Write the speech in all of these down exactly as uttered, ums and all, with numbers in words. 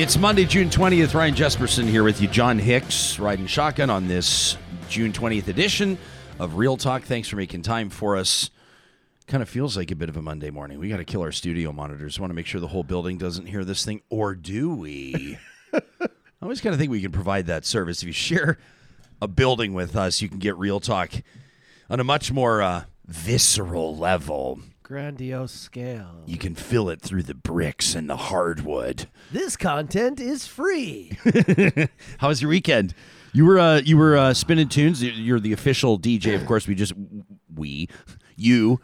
It's Monday, June twentieth. Ryan Jespersen here with you. John Hicks riding shotgun on this June twentieth edition of Real Talk. Thanks for making time for us. Kind of feels like a bit of a Monday morning. We got to kill our studio monitors. Want to make sure the whole building doesn't hear this thing, or do we? I always kind of think we can provide that service. If you share a building with us, you can get Real Talk on a much more uh, visceral level. Grandiose scale. You can feel it through the bricks and the hardwood. This content is free. How was your weekend? You were uh, you were uh, spinning tunes. You're the official D J, of course. We just we you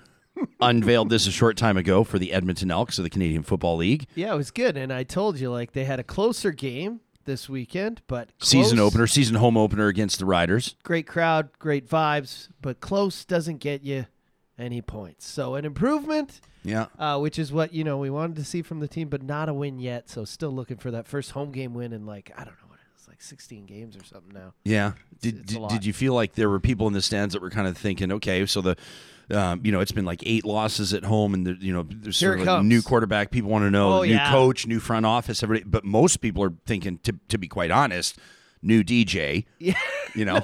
unveiled this a short time ago for the Edmonton Elks of the Canadian Football League. Yeah, it was good, and I told you like they had a closer game this weekend, but close. Season opener, season home opener against the Riders. Great crowd, great vibes, but close doesn't get you any points. So an improvement, yeah, uh, which is what, you know, we wanted to see from the team, but not a win yet. So still looking for that first home game win in, like, I don't know what it is, like sixteen games or something now. Yeah. It's, did it's did, did you feel like there were people in the stands that were kind of thinking, okay, so the, um, you know, it's been like eight losses at home, and the, you know, there's sort of like new quarterback. People want to know, oh, new yeah. coach, new front office, everybody. But most people are thinking, to to be quite honest, new D J. Yeah. You know,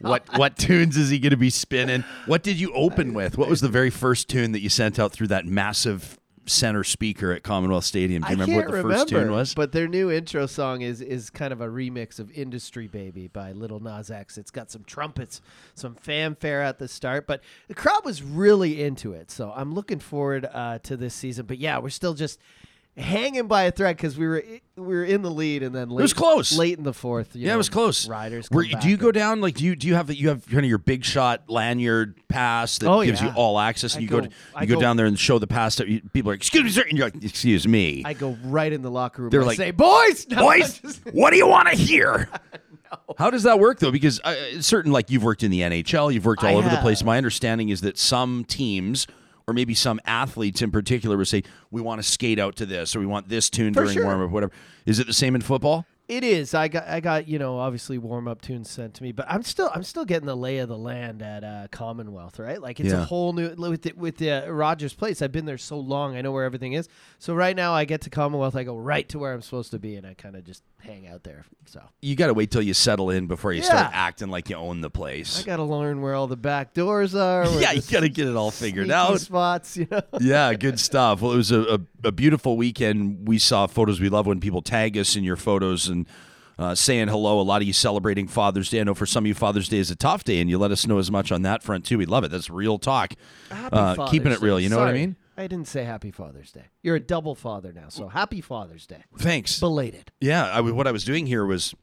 no, what what tunes is he going to be spinning? What did you open with? What was the very first tune that you sent out through that massive center speaker at Commonwealth Stadium? Do you I remember what the remember, first tune was? But their new intro song is is kind of a remix of Industry Baby by Little Nas X. It's got some trumpets, some fanfare at the start, but the crowd was really into it. So I'm looking forward uh, to this season. But yeah, we're still just hanging by a thread because we were we were in the lead, and then late, it was close. Late in the fourth. You yeah, know, it was close. Riders. Were, do you go down like do you do you have you have kind of your big shot lanyard pass that oh, gives yeah. you all access? And I you go, go to, you go, go down there and show the pass. To, you, people are like, excuse me, sir, and you're like, excuse me. I go right in the locker room. They're and like, say, boys, no, boys, just... what do you want to hear? No. How does that work though? Because uh, certain like you've worked in the N H L, you've worked all I over have. the place. My understanding is that some teams, or maybe some athletes in particular, would say, we want to skate out to this, or we want this tune for during sure. warm-up, whatever. Is it the same in football? It is. I got, I got, you know, obviously warm-up tunes sent to me, but I'm still, I'm still getting the lay of the land at uh, Commonwealth, right? Like it's yeah. a whole new with the, with the uh, Rogers Place. I've been there so long, I know where everything is. So right now, I get to Commonwealth, I go right to where I'm supposed to be, and I kind of just hang out there. So you got to wait till you settle in before you yeah. start acting like you own the place. I got to learn where all the back doors are. yeah, you got to get it all figured out. Spots, you know. Yeah, good stuff. Well, it was a, a, a beautiful weekend. We saw photos. We love when people tag us in your photos and uh, saying hello. A lot of you celebrating Father's Day. I know for some of you, Father's Day is a tough day, and you let us know as much on that front too. We love it. That's Real Talk. Happy uh, Father's keeping it real. Day. You know Sorry. what I mean? I didn't say Happy Father's Day. You're a double father now, so Happy Father's Day. Thanks. Belated. Yeah, I, what I was doing here was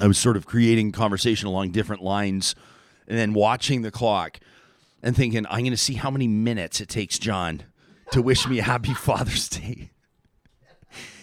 I was sort of creating conversation along different lines and then watching the clock and thinking, I'm going to see how many minutes it takes John to wish me a Happy Father's Day.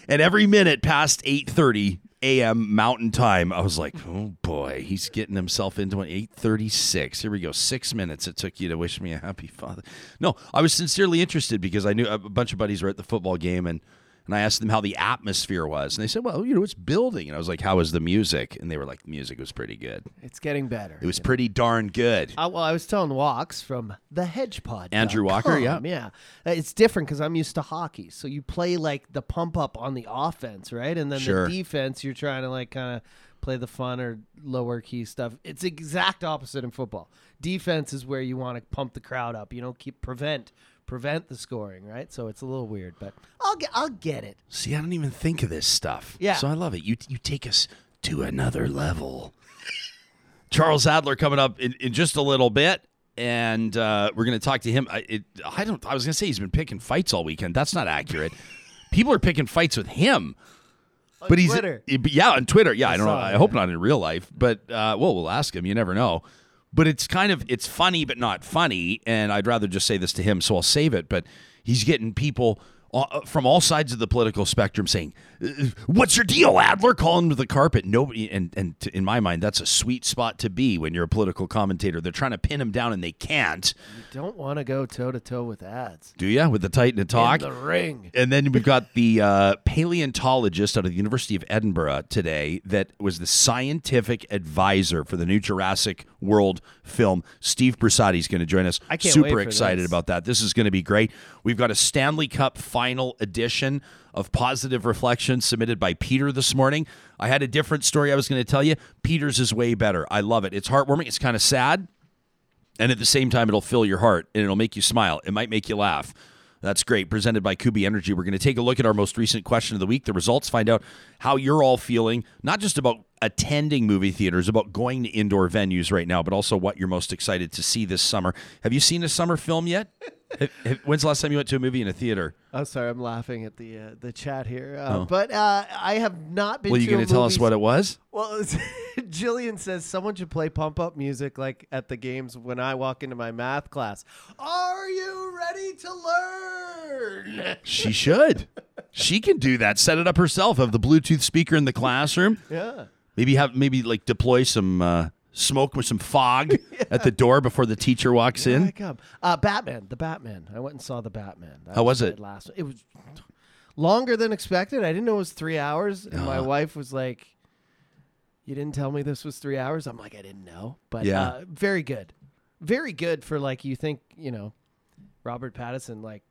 And every minute past eight thirty a.m. Mountain Time, I was like, oh, boy, he's getting himself into an eight thirty-six. Here we go. Six minutes it took you to wish me a happy father. No, I was sincerely interested because I knew a bunch of buddies were at the football game, and, and I asked them how the atmosphere was. And they said, well, you know, it's building. And I was like, how was the music? And they were like, the music was pretty good. It's getting better. It was you know? pretty darn good. Uh, well, I was telling Walks from the Hedgepod. Andrew Walker, yeah. Yeah. It's different because I'm used to hockey. So you play like the pump up on the offense, right? And then sure. the defense, you're trying to like kind of play the fun or lower key stuff. It's exact opposite in football. Defense is where you want to pump the crowd up, you know, keep prevent. prevent the scoring, right? So it's a little weird, but I'll get, I'll get it. See, I don't even think of this stuff. Yeah. So I love it. You you take us to another level. Charles Adler coming up in, in just a little bit, and uh, we're going to talk to him. I, it, I don't. I was going to say he's been picking fights all weekend. That's not accurate. People are picking fights with him. On but Twitter. He's, yeah, on Twitter. Yeah, I, I don't know. That. I hope not in real life, but uh, well, we'll ask him. You never know. But it's kind of, it's funny, but not funny. And I'd rather just say this to him, so I'll save it. But he's getting people from all sides of the political spectrum saying, what's your deal, Adler? Calling him to the carpet. Nobody, and, and in my mind, that's a sweet spot to be when you're a political commentator. They're trying to pin him down, and they can't. You don't want to go toe-to-toe with ads. Do you? With the Titan to Talk? In the ring. And then we've got the uh, paleontologist out of the University of Edinburgh today that was the scientific advisor for the new Jurassic World film. Steve Brusatte is going to join us. I can't Super wait for excited this. about that. This is going to be great. We've got a Stanley Cup final edition of Positive Reflections submitted by Peter this morning. I had a different story I was going to tell you. Peter's is way better. I love it. It's heartwarming. It's kind of sad. And at the same time, it'll fill your heart and it'll make you smile. It might make you laugh. That's great. Presented by Kubi Energy. We're going to take a look at our most recent question of the week, the results, find out how you're all feeling, not just about attending movie theaters, about going to indoor venues right now, but also what you're most excited to see this summer. Have you seen a summer film yet? have, have, when's the last time you went to a movie in a theater? Oh, sorry. I'm laughing at the uh, the chat here. Uh, oh. But uh, I have not been well, to Well, you going to tell us what it was? Well, Jillian says someone should play pump-up music like at the games when I walk into my math class. Are you ready to learn? She should. She can do that. Set it up herself. Have the Bluetooth speaker in the classroom. Yeah. Maybe have maybe like deploy some uh, smoke with some fog yeah. at the door before the teacher walks yeah, in. I come. Uh, Batman, the Batman. I went and saw the Batman. That How was, was it? Last one. It was longer than expected. I didn't know it was three hours. And uh. my wife was like, "You didn't tell me this was three hours." I'm like, "I didn't know," but yeah. uh, very good, very good for like you think you know, Robert Pattinson like.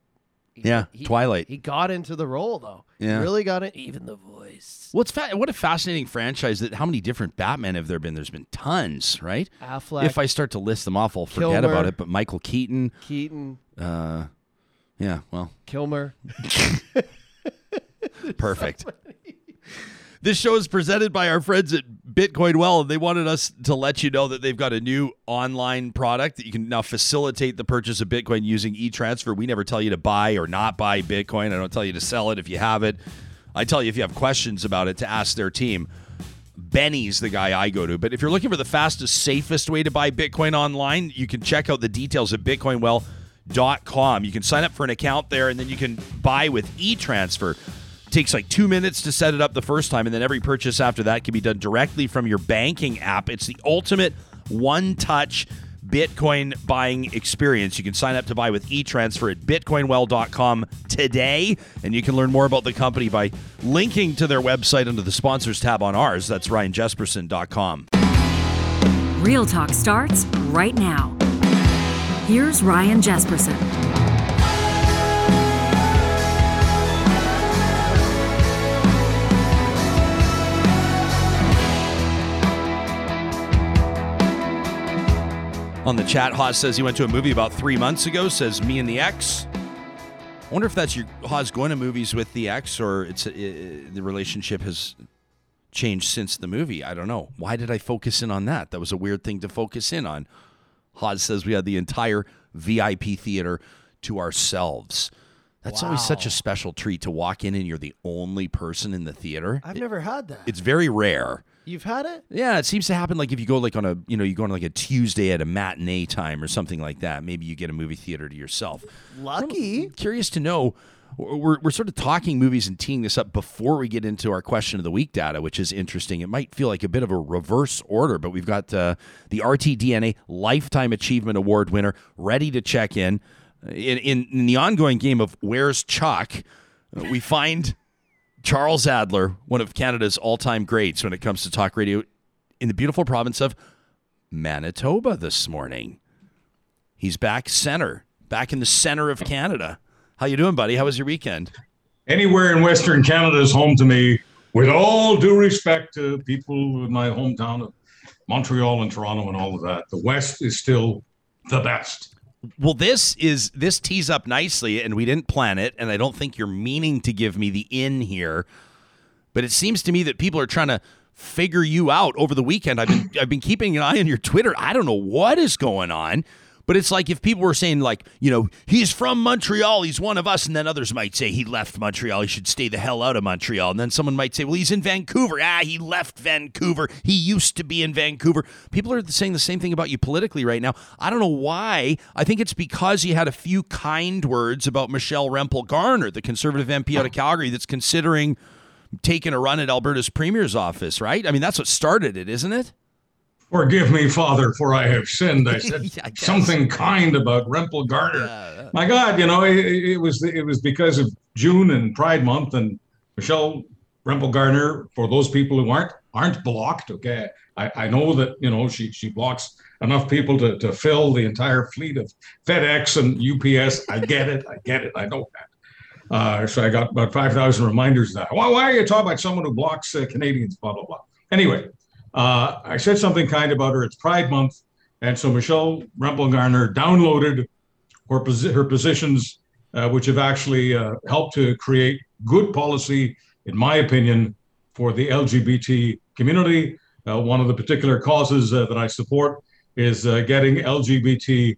He, yeah, he, Twilight. He got into the role, though. Yeah. He really got it. Even the voice. Well, it's fa- what a fascinating franchise. That How many different Batman have there been? There's been tons, right? Affleck. If I start to list them off, I'll forget Kilmer, about it. But Michael Keaton. Keaton. Uh, yeah, well. Kilmer. Perfect. So this show is presented by our friends at Bitcoin Well, and they wanted us to let you know that they've got a new online product that you can now facilitate the purchase of Bitcoin using e-transfer. We never tell you to buy or not buy Bitcoin. I don't tell you to sell it if you have it. I tell you if you have questions about it to ask their team. Benny's the guy I go to. But if you're looking for the fastest, safest way to buy Bitcoin online, you can check out the details at bitcoin well dot com. You can sign up for an account there, and then you can buy with e-transfer. Takes like two minutes to set it up the first time, and then every purchase after that can be done directly from your banking app. It's the ultimate one-touch Bitcoin buying experience. You can sign up to buy with e-transfer at bitcoin well dot com today, and you can learn more about the company by linking to their website under the sponsors tab on ours. That's ryan jespersen dot com. Real Talk starts right now. Here's Ryan Jespersen. On the chat, Haas says he went to a movie about three months ago, says me and the ex. I wonder if that's your Haas going to movies with the ex, or it's it, it, the relationship has changed since the movie. I don't know. Why did I focus in on that? That was a weird thing to focus in on. Haas says we had the entire V I P theater to ourselves. That's wow. always such a special treat to walk in and you're the only person in the theater. I've it, never had that. It's very rare. You've had it? Yeah, it seems to happen like if you go like on a, you know, you go on like a Tuesday at a matinee time or something like that. Maybe you get a movie theater to yourself. Lucky. I'm curious to know, we're we're sort of talking movies and teeing this up before we get into our question of the week data, which is interesting. It might feel like a bit of a reverse order, but we've got uh, the R T D N A Lifetime Achievement Award winner ready to check in. In, in, in the ongoing game of Where's Chuck, we find Charles Adler, one of Canada's all-time greats when it comes to talk radio, in the beautiful province of Manitoba this morning. He's back center, back in the center of Canada. How you doing, buddy? How was your weekend? Anywhere in Western Canada is home to me, with all due respect to people in my hometown of Montreal and Toronto and all of that. The West is still the best. Well, this is this tees up nicely, and we didn't plan it, and I don't think you're meaning to give me the in here, but it seems to me that people are trying to figure you out over the weekend. I've been I've been keeping an eye on your Twitter. I don't know what is going on, but it's like if people were saying like, you know, he's from Montreal, he's one of us, and then others might say he left Montreal, he should stay the hell out of Montreal, and then someone might say, well, he's in Vancouver, ah, he left Vancouver, he used to be in Vancouver. People are saying the same thing about you politically right now. I don't know why. I think it's because you had a few kind words about Michelle Rempel Garner, the Conservative M P out of Calgary that's considering taking a run at Alberta's Premier's office, right? I mean, that's what started it, isn't it? Forgive me, Father, for I have sinned. I said yeah, I something kind about Rempel Garner. Yeah, yeah. My God, you know, it, it was it was because of June and Pride Month, and Michelle Rempel Garner, for those people who aren't, aren't blocked, okay? I, I know that, you know, she she blocks enough people to, to fill the entire fleet of FedEx and U P S. I get it. I get it. I know that. Uh, so I got about five thousand reminders now. Why, why are you talking about someone who blocks uh, Canadians, blah, blah, blah. Anyway, uh, I said something kind about her. It's Pride Month. And so Michelle Rempel Garner downloaded her, posi- her positions, uh, which have actually uh, helped to create good policy, in my opinion, for the L G B T community. Uh, one of the particular causes uh, that I support is uh, getting L G B T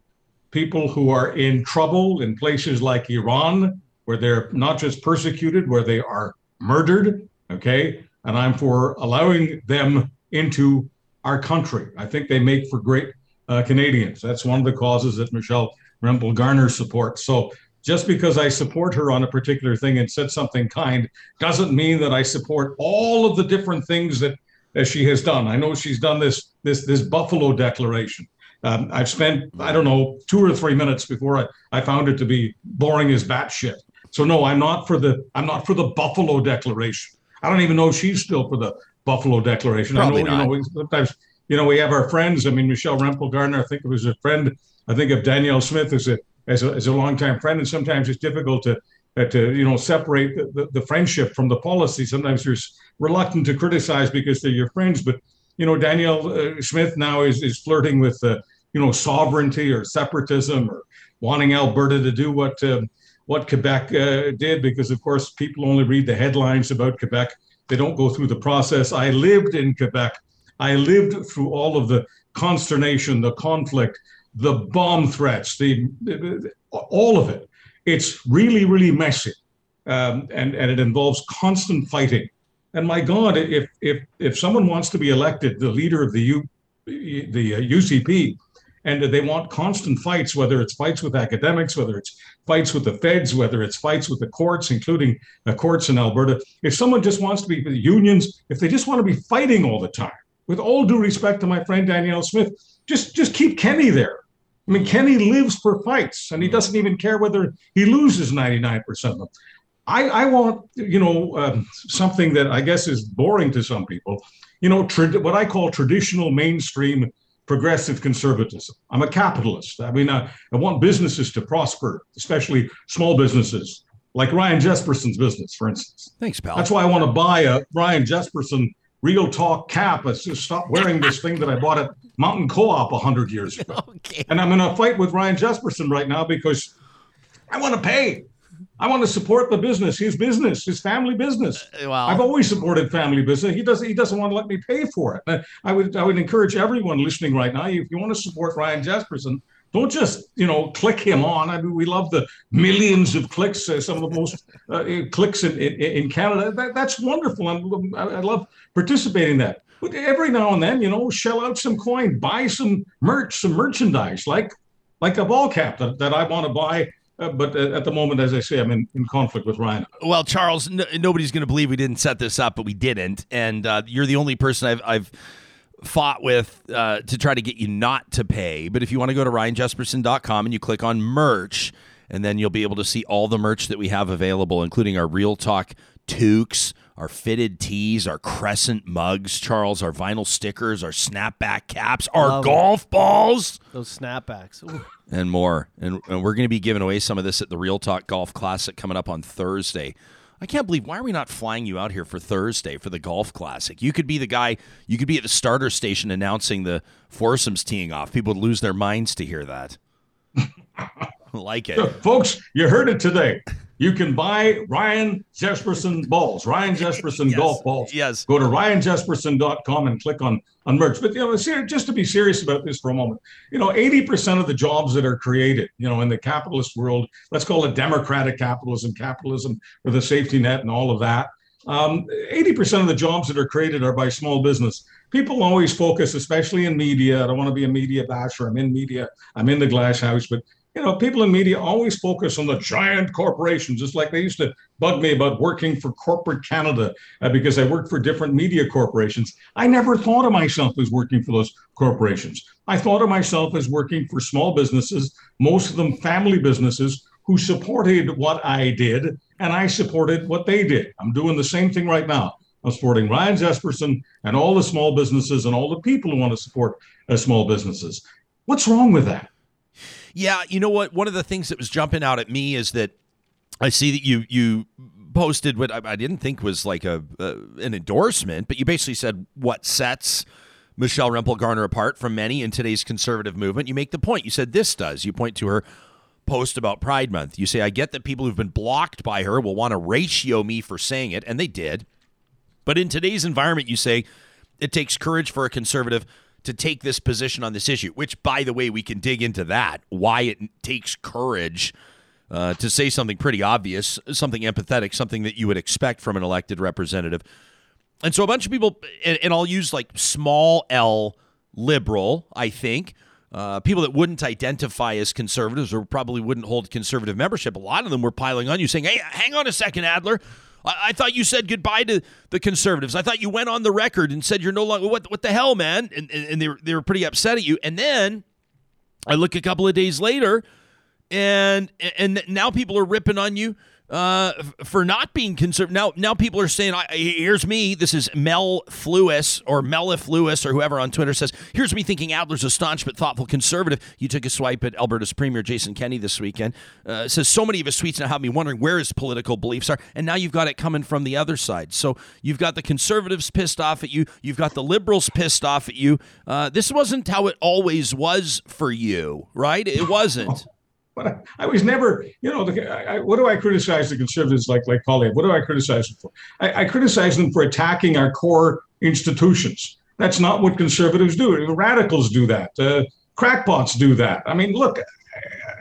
people who are in trouble in places like Iran, where they're not just persecuted, where they are murdered, okay? And I'm for allowing them into our country. I think they make for great uh, Canadians. That's one of the causes that Michelle Rempel Garner supports. So just because I support her on a particular thing and said something kind doesn't mean that I support all of the different things that as she has done. I know she's done this this this Buffalo Declaration. Um, I've spent, I don't know, two or three minutes before I, I found it to be boring as batshit. So no, I'm not for the I'm not for the Buffalo Declaration. I don't even know if she's still for the Buffalo Declaration. Probably I know, not. You know, we, sometimes you know we have our friends. I mean, Michelle Rempel Garner, I think it was a friend. I think of Danielle Smith as a as a as a longtime friend, and sometimes it's difficult to. Uh, to, you know, separate the, the, the friendship from the policy. Sometimes you're reluctant to criticize because they're your friends. But, you know, Danielle uh, Smith now is, is flirting with, uh, you know, sovereignty or separatism or wanting Alberta to do what um, what Quebec uh, did because, of course, people only read the headlines about Quebec. They don't go through the process. I lived in Quebec. I lived through all of the consternation, the conflict, the bomb threats, the, the all of it. It's really, really messy, um, and, and it involves constant fighting. And my God, if if if someone wants to be elected the leader of the U, the U C P, and they want constant fights, whether it's fights with academics, whether it's fights with the feds, whether it's fights with the courts, including the courts in Alberta, if someone just wants to be with the unions, if they just want to be fighting all the time, with all due respect to my friend Danielle Smith, just just keep Kenny there. I mean, Kenny lives for fights, and he doesn't even care whether he loses ninety-nine percent of them. I, I want, you know, um, something that I guess is boring to some people, you know, tra- what I call traditional mainstream progressive conservatism. I'm a capitalist. I mean, I, I want businesses to prosper, especially small businesses, like Ryan Jespersen's business, for instance. Thanks, pal. That's why I want to buy a Ryan Jespersen Real Talk cap. I just stopped wearing this thing that I bought at Mountain Co-op one hundred years ago. Okay. And I'm in a fight with Ryan Jespersen right now because I want to pay. I want to support the business, his business, his family business. Uh, well, I've always supported family business. He doesn't, he doesn't want to let me pay for it. And I would, I would encourage everyone listening right now, if you want to support Ryan Jespersen, don't just, you know, click him on. I mean, we love the millions of clicks, uh, some of the most uh, clicks in, in, in Canada. That, that's wonderful. I'm, I love participating in that. But every now and then, you know, shell out some coin, buy some merch, some merchandise, like like a ball cap that, that I want to buy. Uh, but uh, at the moment, as I say, I'm in, in conflict with Ryan. Well, Charles, no, nobody's going to believe we didn't set this up, but we didn't. And uh, you're the only person I've... I've fought with uh, to try to get you not to pay. But if you want to go to ryan jespersen dot com and you click on merch, and then you'll be able to see all the merch that we have available, including our Real Talk toques, our fitted tees, our crescent mugs, Charles, our vinyl stickers, our snapback caps, our Love golf it. balls. Those snapbacks. Ooh. And more. And, and we're going to be giving away some of this at the Real Talk Golf Classic coming up on Thursday. I can't believe, why are we not flying you out here for Thursday for the Golf Classic? You could be the guy, you could be at the starter station announcing the foursomes teeing off. People would lose their minds to hear that. Like it. So, folks, you heard it today. You can buy Ryan Jespersen balls, Ryan Jespersen yes. golf balls. Yes. Go to ryan jespersen dot com and click on, on merch. But, you know, just to be serious about this for a moment, you know, eighty percent of the jobs that are created, you know, in the capitalist world, let's call it democratic capitalism, capitalism with a safety net and all of that. Um, eighty percent of the jobs that are created are by small business. People always focus, especially in media. I don't want to be a media basher. I'm in media. I'm in the glass house, but you know, people in media always focus on the giant corporations. It's like they used to bug me about working for corporate Canada uh, because I worked for different media corporations. I never thought of myself as working for those corporations. I thought of myself as working for small businesses, most of them family businesses, who supported what I did, and I supported what they did. I'm doing the same thing right now. of supporting Ryan Jespersen and all the small businesses and all the people who want to support uh, small businesses. What's wrong with that? Yeah, you know what? One of the things that was jumping out at me is that I see that you you posted what I, I didn't think was like a uh, an endorsement, but you basically said what sets Michelle Rempel Garner apart from many in today's conservative movement. You make the point. You said this does. You point to her post about Pride Month. You say, I get that people who've been blocked by her will want to ratio me for saying it, and they did. But in today's environment, you say it takes courage for a conservative to take this position on this issue, which, by the way, we can dig into that, why it takes courage uh, to say something pretty obvious, something empathetic, something that you would expect from an elected representative. And so a bunch of people, and, and I'll use like small L liberal, I think, uh, people that wouldn't identify as conservatives or probably wouldn't hold conservative membership, a lot of them were piling on you saying, hey, hang on a second, Adler. I thought you said goodbye to the conservatives. I thought you went on the record and said you're no longer, what What the hell, man? And, and, and they, were, they were pretty upset at you. And then I look a couple of days later, and and now people are ripping on you uh, for not being conservative. Now now people are saying, I, here's me. This is Mel Flewis or Melif Lewis or whoever on Twitter says, here's me thinking Adler's a staunch but thoughtful conservative. You took a swipe at Alberta's Premier Jason Kenney this weekend. Uh, says so many of his tweets now have me wondering where his political beliefs are. And now you've got it coming from the other side. So you've got the conservatives pissed off at you. You've got the liberals pissed off at you. Uh, this wasn't how it always was for you, right? It wasn't. But I, I was never, you know, the, I, I, what do I criticize the conservatives like, like Poilievre? What do I criticize them for? I, I criticize them for attacking our core institutions. That's not what conservatives do. The radicals do that. Uh, crackpots do that. I mean, look,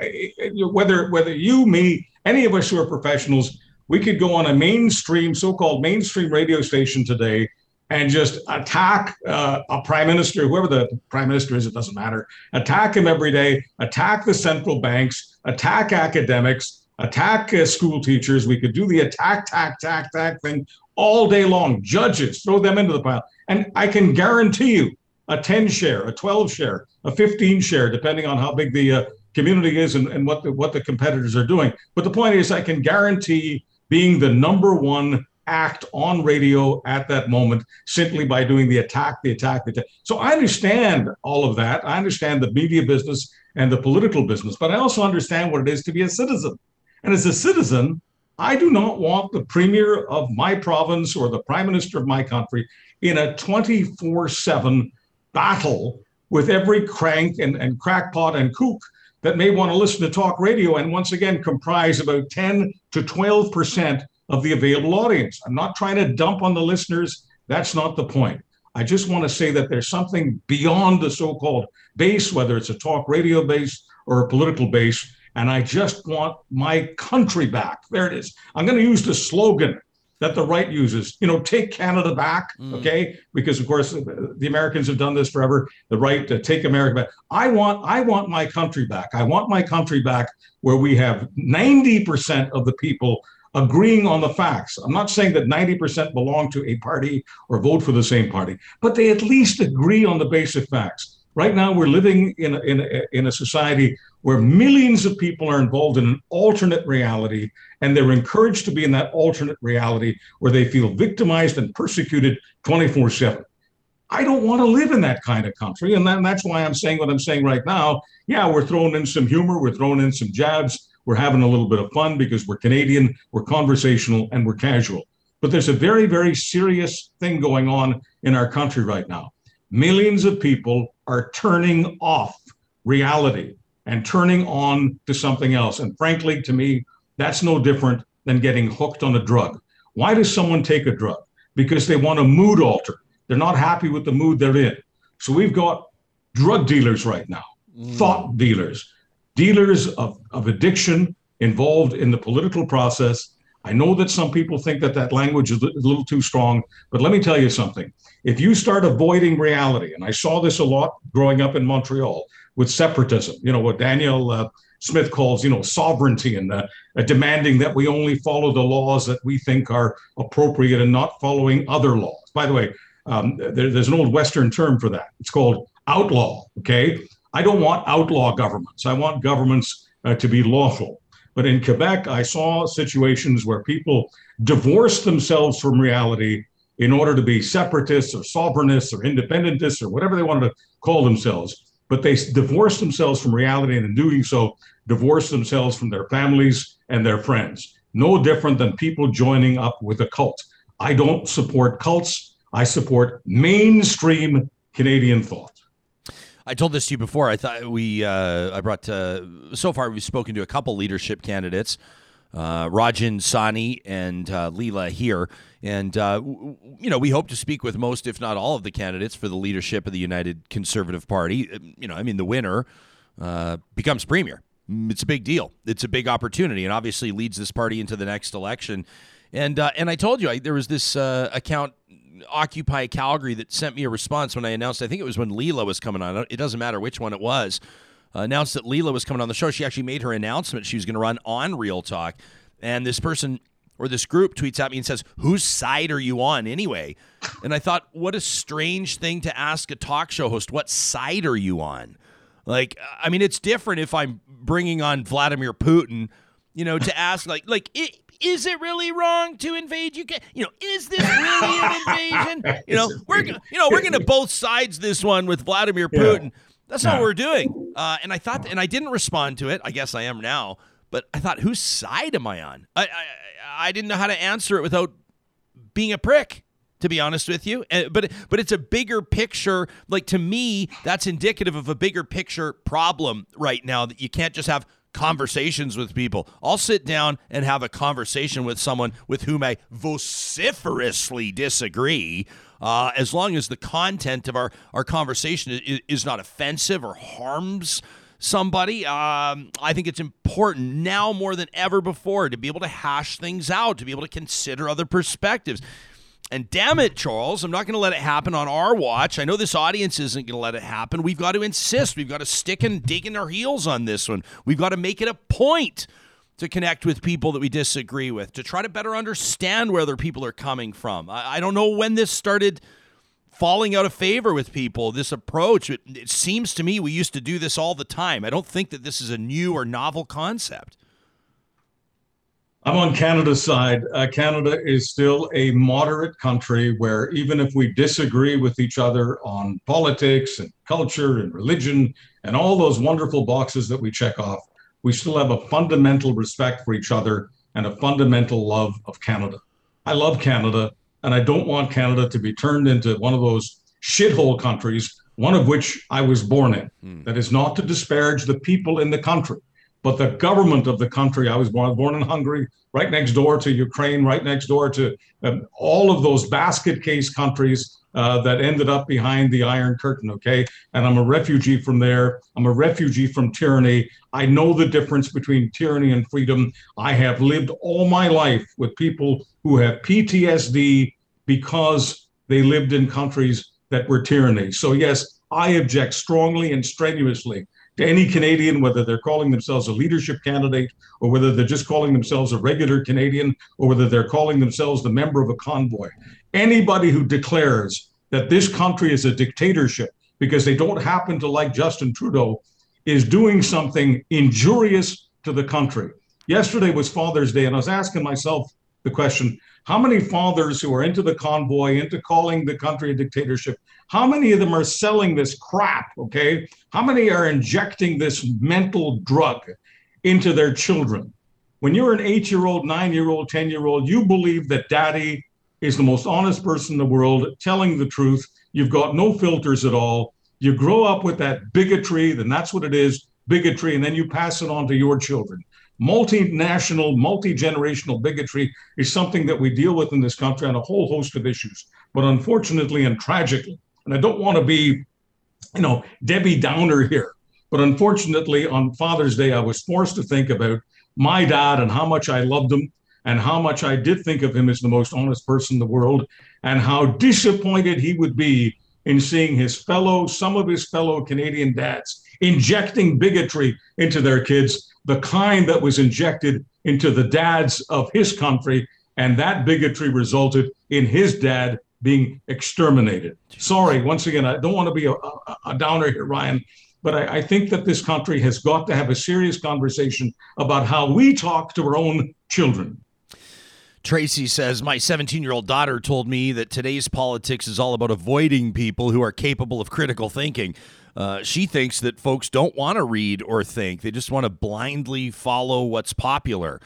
I, I, whether whether you, me, any of us who are professionals, we could go on a mainstream, so-called mainstream radio station today and just attack uh, a prime minister, whoever the prime minister is, it doesn't matter, attack him every day, attack the central banks, attack academics, attack uh, school teachers. We could do the attack, tack, tack, tack thing all day long. Judges, throw them into the pile. And I can guarantee you a ten share, a twelve share, a fifteen share, depending on how big the uh, community is and, and what the, what the competitors are doing. But the point is I can guarantee being the number one act on radio at that moment simply by doing the attack, the attack, the attack. So I understand all of that. I understand the media business and the political business, but I also understand what it is to be a citizen. And as a citizen, I do not want the premier of my province or the prime minister of my country in a twenty-four seven battle with every crank and, and crackpot and kook that may want to listen to talk radio and once again comprise about ten to twelve percent of the available audience. I'm not trying to dump on the listeners. That's not the point. I just want to say that there's something beyond the so-called base, whether it's a talk radio base or a political base, and I just want my country back. There it is. I'm going to use the slogan that the right uses, you know, take Canada back, mm. okay? Because of course, the Americans have done this forever, the right to take America back. I want, I want my country back. I want my country back where we have ninety percent of the people agreeing on the facts. I'm not saying that ninety percent belong to a party or vote for the same party, but they at least agree on the basic facts. Right now, we're living in a, in a, in a society where millions of people are involved in an alternate reality, and they're encouraged to be in that alternate reality where they feel victimized and persecuted twenty-four seven. I don't want to live in that kind of country, and, that, and that's why I'm saying what I'm saying right now. Yeah, we're throwing in some humor, we're throwing in some jabs, we're having a little bit of fun because we're Canadian, we're conversational, and we're casual. But there's a very, very serious thing going on in our country right now. Millions of people are turning off reality and turning on to something else. And frankly, to me, that's no different than getting hooked on a drug. Why does someone take a drug? Because they want a mood alter. They're not happy with the mood they're in. So we've got drug dealers right now, mm. thought dealers, dealers of, of addiction involved in the political process. I know that some people think that that language is a little too strong, but let me tell you something. If you start avoiding reality, and I saw this a lot growing up in Montreal with separatism, you know, what Danielle uh, Smith calls, you know, sovereignty and uh, uh, demanding that we only follow the laws that we think are appropriate and not following other laws. By the way, um, there, there's an old Western term for that. It's called outlaw, okay? I don't want outlaw governments. I want governments uh, to be lawful. But in Quebec, I saw situations where people divorced themselves from reality in order to be separatists or sovereignists or independentists or whatever they wanted to call themselves. But they divorced themselves from reality, and in doing so, divorced themselves from their families and their friends. No different than people joining up with a cult. I don't support cults. I support mainstream Canadian thought. I told this to you before. I thought we, uh, I brought, to, so far we've spoken to a couple leadership candidates, uh, Rajan Sani and uh, Leila here. And, uh, w- you know, we hope to speak with most, if not all, of the candidates for the leadership of the United Conservative Party. You know, I mean, the winner uh, becomes premier. It's a big deal. It's a big opportunity, and obviously leads this party into the next election. And uh, and I told you I, there was this uh, account, Occupy Calgary, that sent me a response when I announced, I think it was when Leila was coming on. It doesn't matter which one it was. Uh, announced that Leila was coming on the show. She actually made her announcement. She was going to run on Real Talk. And this person or this group tweets at me and says, whose side are you on anyway? And I thought, what a strange thing to ask a talk show host. What side are you on? Like, I mean, it's different if I'm bringing on Vladimir Putin, you know, to ask, like, like it, is it really wrong to invade Ukraine? You know, is this really an invasion? You know, we're gonna, you know, we're going to both sides this one with Vladimir Putin. Yeah. That's not nah. what we're doing. Uh, and I thought, and I didn't respond to it. I guess I am now. But I thought, whose side am I on? I I, I didn't know how to answer it without being a prick, to be honest with you. But but it's a bigger picture. Like, to me, that's indicative of a bigger picture problem right now, that you can't just have conversations with people. I'll sit down and have a conversation with someone with whom I vociferously disagree, uh, as long as the content of our, our conversation is, is not offensive or harms somebody. Um, I think it's important now more than ever before to be able to hash things out, to be able to consider other perspectives. And damn it, Charles, I'm not going to let it happen on our watch. I know this audience isn't going to let it happen. We've got to insist. We've got to stick and dig in our heels on this one. We've got to make it a point to connect with people that we disagree with, to try to better understand where other people are coming from. I, I don't know when this started falling out of favor with people, this approach. It, it seems to me we used to do this all the time. I don't think that this is a new or novel concept. I'm on Canada's side. Uh, Canada is still a moderate country where even if we disagree with each other on politics and culture and religion and all those wonderful boxes that we check off, we still have a fundamental respect for each other and a fundamental love of Canada. I love Canada, and I don't want Canada to be turned into one of those shithole countries, one of which I was born in. Mm. That is not to disparage the people in the country, but the government of the country. I was born, born in Hungary, right next door to Ukraine, right next door to um, all of those basket case countries uh, that ended up behind the Iron Curtain, okay? And I'm a refugee from there. I'm a refugee from tyranny. I know the difference between tyranny and freedom. I have lived all my life with people who have P T S D because they lived in countries that were tyranny. So yes, I object strongly and strenuously to any Canadian, whether they're calling themselves a leadership candidate or whether they're just calling themselves a regular Canadian or whether they're calling themselves the member of a convoy. Anybody who declares that this country is a dictatorship because they don't happen to like Justin Trudeau is doing something injurious to the country. Yesterday was Father's Day, and I was asking myself the question, how many fathers who are into the convoy, into calling the country a dictatorship, how many of them are selling this crap, okay? How many are injecting this mental drug into their children? When you're an eight-year-old, nine-year-old, ten-year-old, you believe that daddy is the most honest person in the world, telling the truth. You've got no filters at all. You grow up with that bigotry, then that's what it is, bigotry, and then you pass it on to your children. Multinational, multi-generational bigotry is something that we deal with in this country on a whole host of issues. But unfortunately and tragically, and I don't want to be, you know, Debbie Downer here, but unfortunately on Father's Day, I was forced to think about my dad and how much I loved him and how much I did think of him as the most honest person in the world and how disappointed he would be in seeing his fellow, some of his fellow Canadian dads injecting bigotry into their kids, the kind that was injected into the dads of his country, and that bigotry resulted in his dad being exterminated. Sorry, once again, I don't want to be a, a, a downer here, Ryan, but I, I think that this country has got to have a serious conversation about how we talk to our own children. Tracy says, my seventeen-year-old daughter told me that today's politics is all about avoiding people who are capable of critical thinking. Uh, she thinks that folks don't want to read or think. They just want to blindly follow what's popular.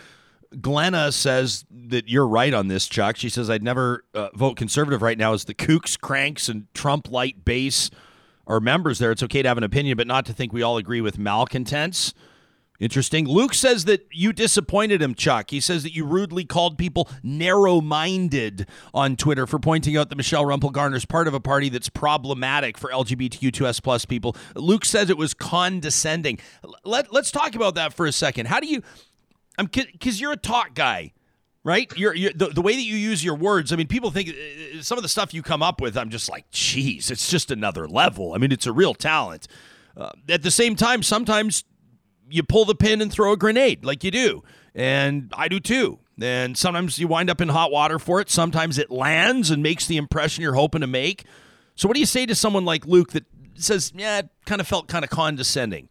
Glenna says that you're right on this, Chuck. She says, I'd never uh, vote conservative right now as the kooks, cranks, and Trump-lite base are members there. It's okay to have an opinion, but not to think we all agree with malcontents. Interesting. Luke says that you disappointed him, Chuck. He says that you rudely called people narrow-minded on Twitter for pointing out that Michelle Rempel Garner is part of a party that's problematic for L G B T Q two S plus people. Luke says it was condescending. Let, let's talk about that for a second. How do you... I'm because you're a talk guy, right? You're, you're the, the way that you use your words. I mean, people think uh, some of the stuff you come up with, I'm just like, geez, it's just another level. I mean, it's a real talent. Uh, at the same time, sometimes you pull the pin and throw a grenade like you do. And I do, too. And sometimes you wind up in hot water for it. Sometimes it lands and makes the impression you're hoping to make. So what do you say to someone like Luke that says, yeah, it kind of felt kind of condescending?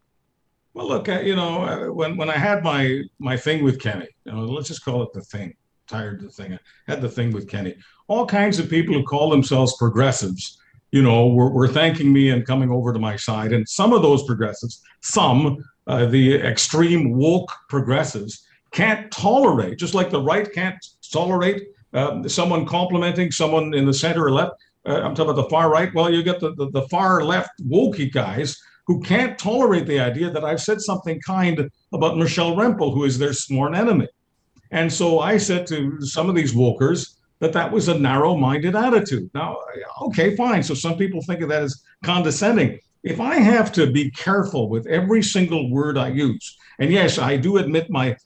Well, look, I, you know, when, when I had my my thing with Kenny, you know, let's just call it the thing, tired of the thing, I had the thing with Kenny. All kinds of people who call themselves progressives, you know, were, were thanking me and coming over to my side. And some of those progressives, some, uh, the extreme woke progressives, can't tolerate, just like the right can't tolerate um, someone complimenting someone in the center or left. Uh, I'm talking about the far right. Well, you get the, the, the far left wokey guys who can't tolerate the idea that I've said something kind about Michelle Rempel, who is their sworn enemy. And so I said to some of these wokers that that was a narrow-minded attitude. Now, okay, fine. So some people think of that as condescending. If I have to be careful with every single word I use, and yes, I do admit my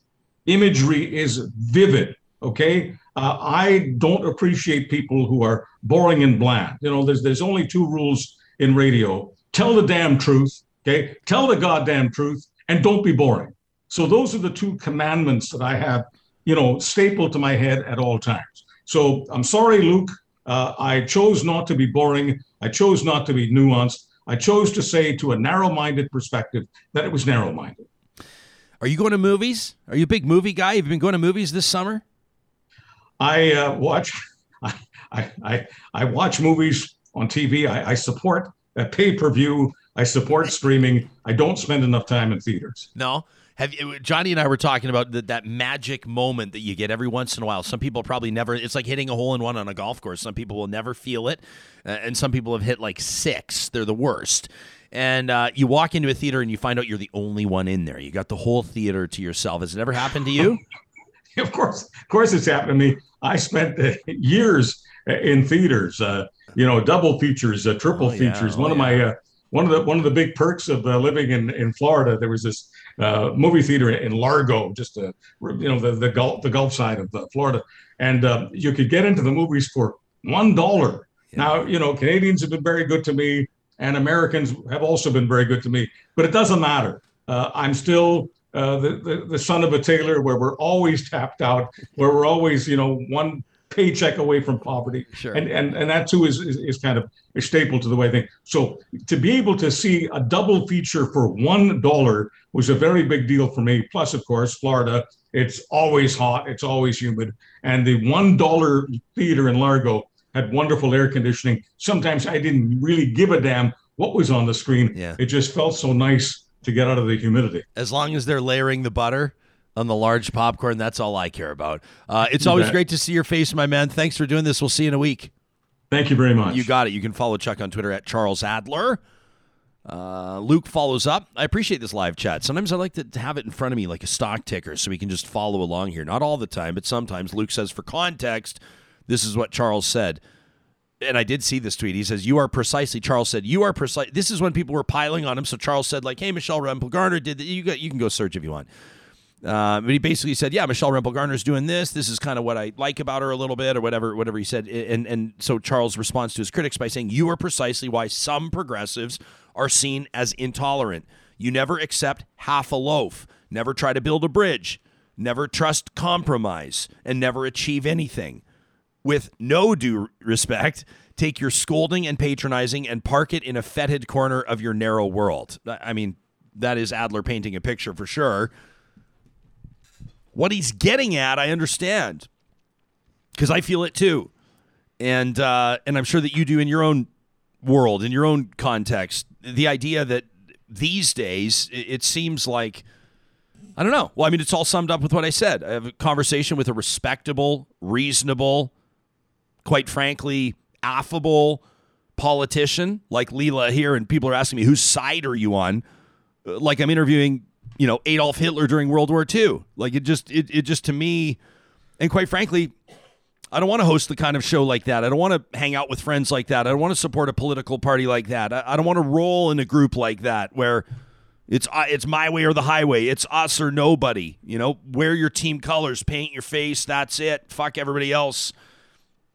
imagery is vivid, okay? Uh, I don't appreciate people who are boring and bland. You know, there's there's only two rules in radio. Tell the damn truth, okay? Tell the goddamn truth, and don't be boring. So those are the two commandments that I have, you know, stapled to my head at all times. So I'm sorry, Luke. Uh, I chose not to be boring. I chose not to be nuanced. I chose to say to a narrow-minded perspective that it was narrow-minded. Are you going to movies? Are you a big movie guy? Have you been going to movies this summer? I uh, watch. I, I I watch movies on T V. I, I support. At pay-per-view, I support streaming. I don't spend enough time in theaters. No. Have you, Johnny and I were talking about the, that magic moment that you get every once in a while. Some people probably never – it's like hitting a hole-in-one on a golf course. Some people will never feel it, uh, and some people have hit like six. They're the worst. And uh, you walk into a theater, and you find out you're the only one in there. You got the whole theater to yourself. Has it ever happened to you? Of course. Of course it's happened to me. I spent uh, years in theaters, uh, you know, double features, uh, triple oh, yeah. features. Oh, one of yeah. my, uh, one of the, one of the big perks of uh, living in, in Florida, there was this uh, movie theater in Largo, just, uh, you know, the, the Gulf, the Gulf side of uh, Florida. And uh, you could get into the movies for one dollar. Yeah. Now, you know, Canadians have been very good to me and Americans have also been very good to me, but it doesn't matter. Uh, I'm still uh, the, the, the son of a tailor where we're always tapped out, where we're always, you know, one paycheck away from poverty. Sure. And, and and that too is, is, is kind of a staple to the way I think. So to be able to see a double feature for one dollar was a very big deal for me. Plus, of course, Florida, it's always hot, it's always humid. And the one dollar theater in Largo had wonderful air conditioning. Sometimes I didn't really give a damn what was on the screen. Yeah. It just felt so nice to get out of the humidity. As long as they're layering the butter on the large popcorn, that's all I care about. Uh, it's always great to see your face, my man. Thanks for doing this. We'll see you in a week. Thank you very much. You got it. You can follow Chuck on Twitter at Charles Adler. Uh, Luke follows up. I appreciate this live chat. Sometimes I like to have it in front of me like a stock ticker so we can just follow along here. Not all the time, but sometimes. Luke says, for context, this is what Charles said. And I did see this tweet. He says, you are precisely, Charles said, you are precisely. This is when people were piling on him. So Charles said, like, hey, Michelle Rempel Garner did that. You got, you can go search if you want. Uh, but he basically said, yeah, Michelle Rempel Garner's doing this. This is kind of what I like about her a little bit or whatever whatever he said. And and so Charles responds to his critics by saying, you are precisely why some progressives are seen as intolerant. You never accept half a loaf, never try to build a bridge, never trust compromise, and never achieve anything. With no due respect, take your scolding and patronizing and park it in a fetid corner of your narrow world. I mean, that is Adler painting a picture for sure. What he's getting at, I understand. because I feel it too. And uh, and I'm sure that you do in your own world, in your own context. The idea that these days it, it seems like, I don't know. Well, I mean, it's all summed up with what I said. I have a conversation with a respectable, reasonable, quite frankly, affable politician like Leila here, and people are asking me, whose side are you on? Like I'm interviewing, you know, Adolf Hitler during World War Two. Like it just, it, it just to me, and quite frankly, I don't want to host the kind of show like that. I don't want to hang out with friends like that. I don't want to support a political party like that. I, I don't want to roll in a group like that where it's uh, it's my way or the highway. It's us or nobody. You know, wear your team colors, paint your face. That's it. Fuck everybody else.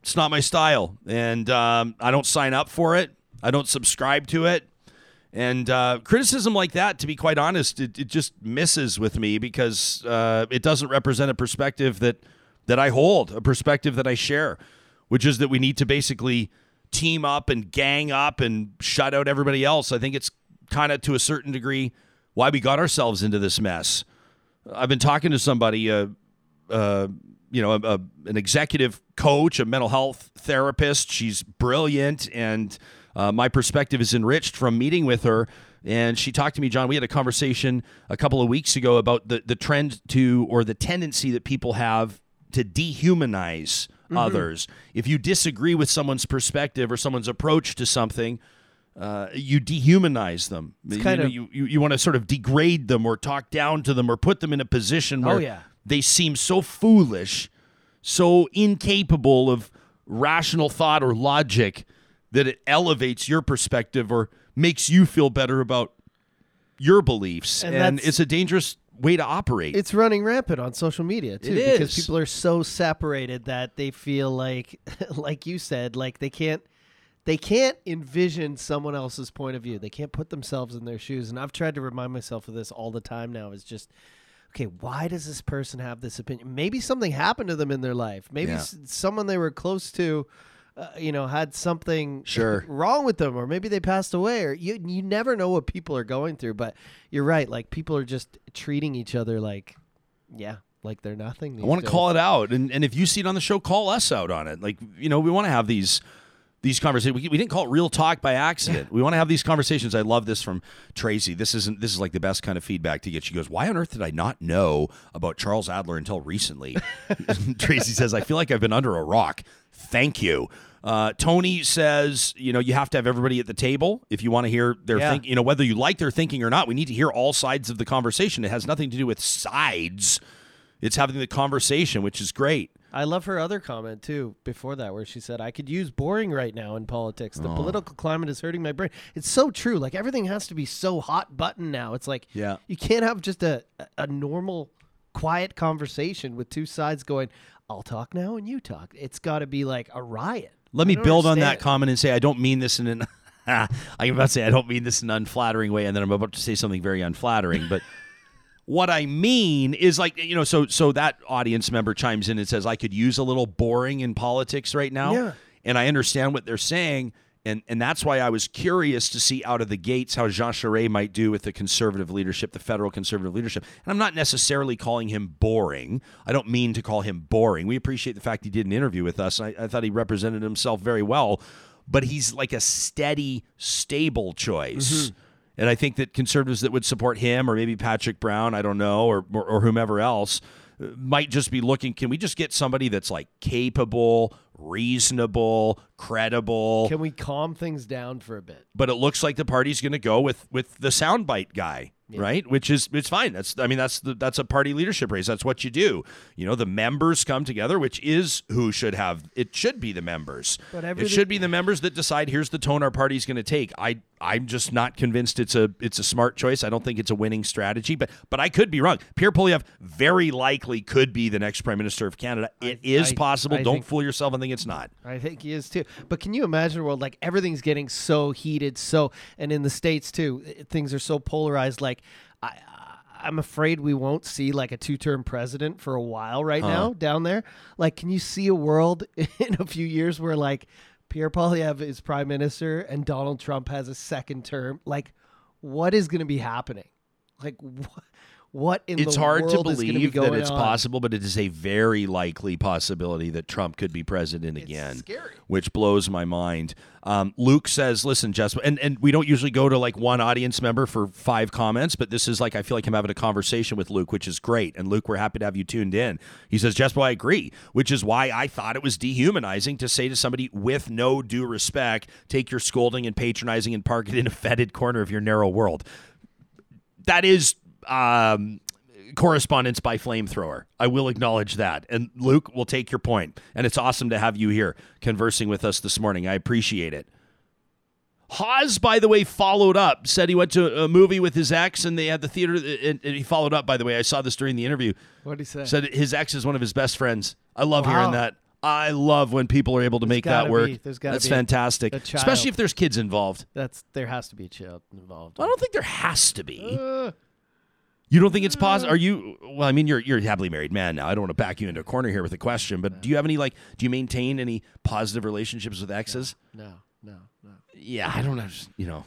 It's not my style, and um, I don't sign up for it. I don't subscribe to it. And uh, criticism like that, to be quite honest, it, it just misses with me because uh, it doesn't represent a perspective that that I hold, a perspective that I share, which is that we need to basically team up and gang up and shut out everybody else. I think it's kind of, to a certain degree, why we got ourselves into this mess. I've been talking to somebody, uh, uh, you know, a, a, an executive coach, a mental health therapist. She's brilliant, and uh, my perspective is enriched from meeting with her. And she talked to me, John, we had a conversation a couple of weeks ago about the, the trend to, or the tendency that people have to dehumanize mm-hmm. others. If you disagree with someone's perspective or someone's approach to something, uh, you dehumanize them. It's you kind know, of, you, you, you want to sort of degrade them or talk down to them or put them in a position where oh, yeah. they seem so foolish, so incapable of rational thought or logic that it elevates your perspective or makes you feel better about your beliefs. And, and it's a dangerous way to operate. It's running rampant on social media too, it because is. people are so separated that they feel like, like you said, like they can't, they can't envision someone else's point of view. They can't put themselves in their shoes. And I've tried to remind myself of this all the time now. Is just, okay, why does this person have this opinion? Maybe something happened to them in their life. Maybe yeah. s- someone they were close to, uh, you know, had something sure. wrong with them, or maybe they passed away, or you, you never know what people are going through. But you're right. Like people are just treating each other like, yeah, like they're nothing. I want to call it out. And, and if you see it on the show, call us out on it. Like, you know, we want to have these These conversations, we, we didn't call it real talk by accident. Yeah. We want to have these conversations. I love this from Tracy. This isn't. This is like the best kind of feedback to get. She goes, "Why on earth did I not know about Charles Adler until recently?" Tracy says, "I feel like I've been under a rock." Thank you. Uh, Tony says, "You know, you have to have everybody at the table if you want to hear their yeah. think. You know, whether you like their thinking or not, we need to hear all sides of the conversation. It has nothing to do with sides. It's having the conversation, which is great." I love her other comment, too, before that, where she said, I could use boring right now in politics. The oh. political climate is hurting my brain. It's so true. Like, everything has to be so hot button now. It's like, yeah. you can't have just a, a normal, quiet conversation with two sides going, I'll talk now and you talk. It's got to be like a riot. Let I me build understand. on that comment and say, I don't mean this in an... I'm about to say, I don't mean this in an unflattering way, and then I'm about to say something very unflattering, but... What I mean is, like, you know, so so that audience member chimes in and says, I could use a little boring in politics right now. Yeah. And I understand what they're saying. And, and that's why I was curious to see out of the gates how Jean Charest might do with the conservative leadership, the federal conservative leadership. And I'm not necessarily calling him boring. I don't mean to call him boring. We appreciate the fact he did an interview with us. I, I thought he represented himself very well. But he's like a steady, stable choice. Mm-hmm. And I think that conservatives that would support him, or maybe Patrick Brown, I don't know, or, or or whomever else, might just be looking, can we just get somebody that's like capable, reasonable, credible? Can we calm things down for a bit? But it looks like the party's going to go with with the soundbite guy, yeah. right? Which is, it's fine. That's I mean, that's the, that's a party leadership race. That's what you do. You know, the members come together, which is who should have, it should be the members. But everything- it should be the members that decide, here's the tone our party's going to take. I, I'm just not convinced it's a it's a smart choice. I don't think it's a winning strategy, but but I could be wrong. Pierre Poilievre very likely could be the next Prime Minister of Canada. It I, is I, possible. I don't think- fool yourself and think it's not. I think he is too. But can you imagine a world like everything's getting so heated, so, and in the States too, things are so polarized, like I I'm afraid we won't see like a two-term president for a while right huh. now down there. Like, can you see a world in a few years where like Pierre Poilievre is prime minister and Donald Trump has a second term? Like, what is going to be happening? Like, what? what in it's the world is going to be going on? It's hard to believe that it's possible, but it is a very likely possibility that Trump could be president it's again. Scary. Which blows my mind. Um, Luke says, listen, Jess, and, and we don't usually go to like one audience member for five comments, but this is like, I feel like I'm having a conversation with Luke, which is great. And Luke, we're happy to have you tuned in. He says, Jess, well, I agree, which is why I thought it was dehumanizing to say to somebody with no due respect, take your scolding and patronizing and park it in a fetid corner of your narrow world. That is um, correspondence by flamethrower. I will acknowledge that. And Luke, we'll take your point. And it's awesome to have you here conversing with us this morning. I appreciate it. Haas, by the way, followed up, said he went to a movie with his ex and they had the theater. And he followed up, by the way. I saw this during the interview. What did he say? Said his ex is one of his best friends. I love wow. hearing that. I love when people are able to there's make that work. Be, That's be fantastic. Especially if there's kids involved. That's There has to be a child involved. I don't think there has to be. Uh, you don't think it's possible? Are you, well, I mean, you're you're a happily married man now. I don't want to back you into a corner here with a question, but do you have any, like, do you maintain any positive relationships with exes? No, no, no. no. Yeah, I don't know. You know.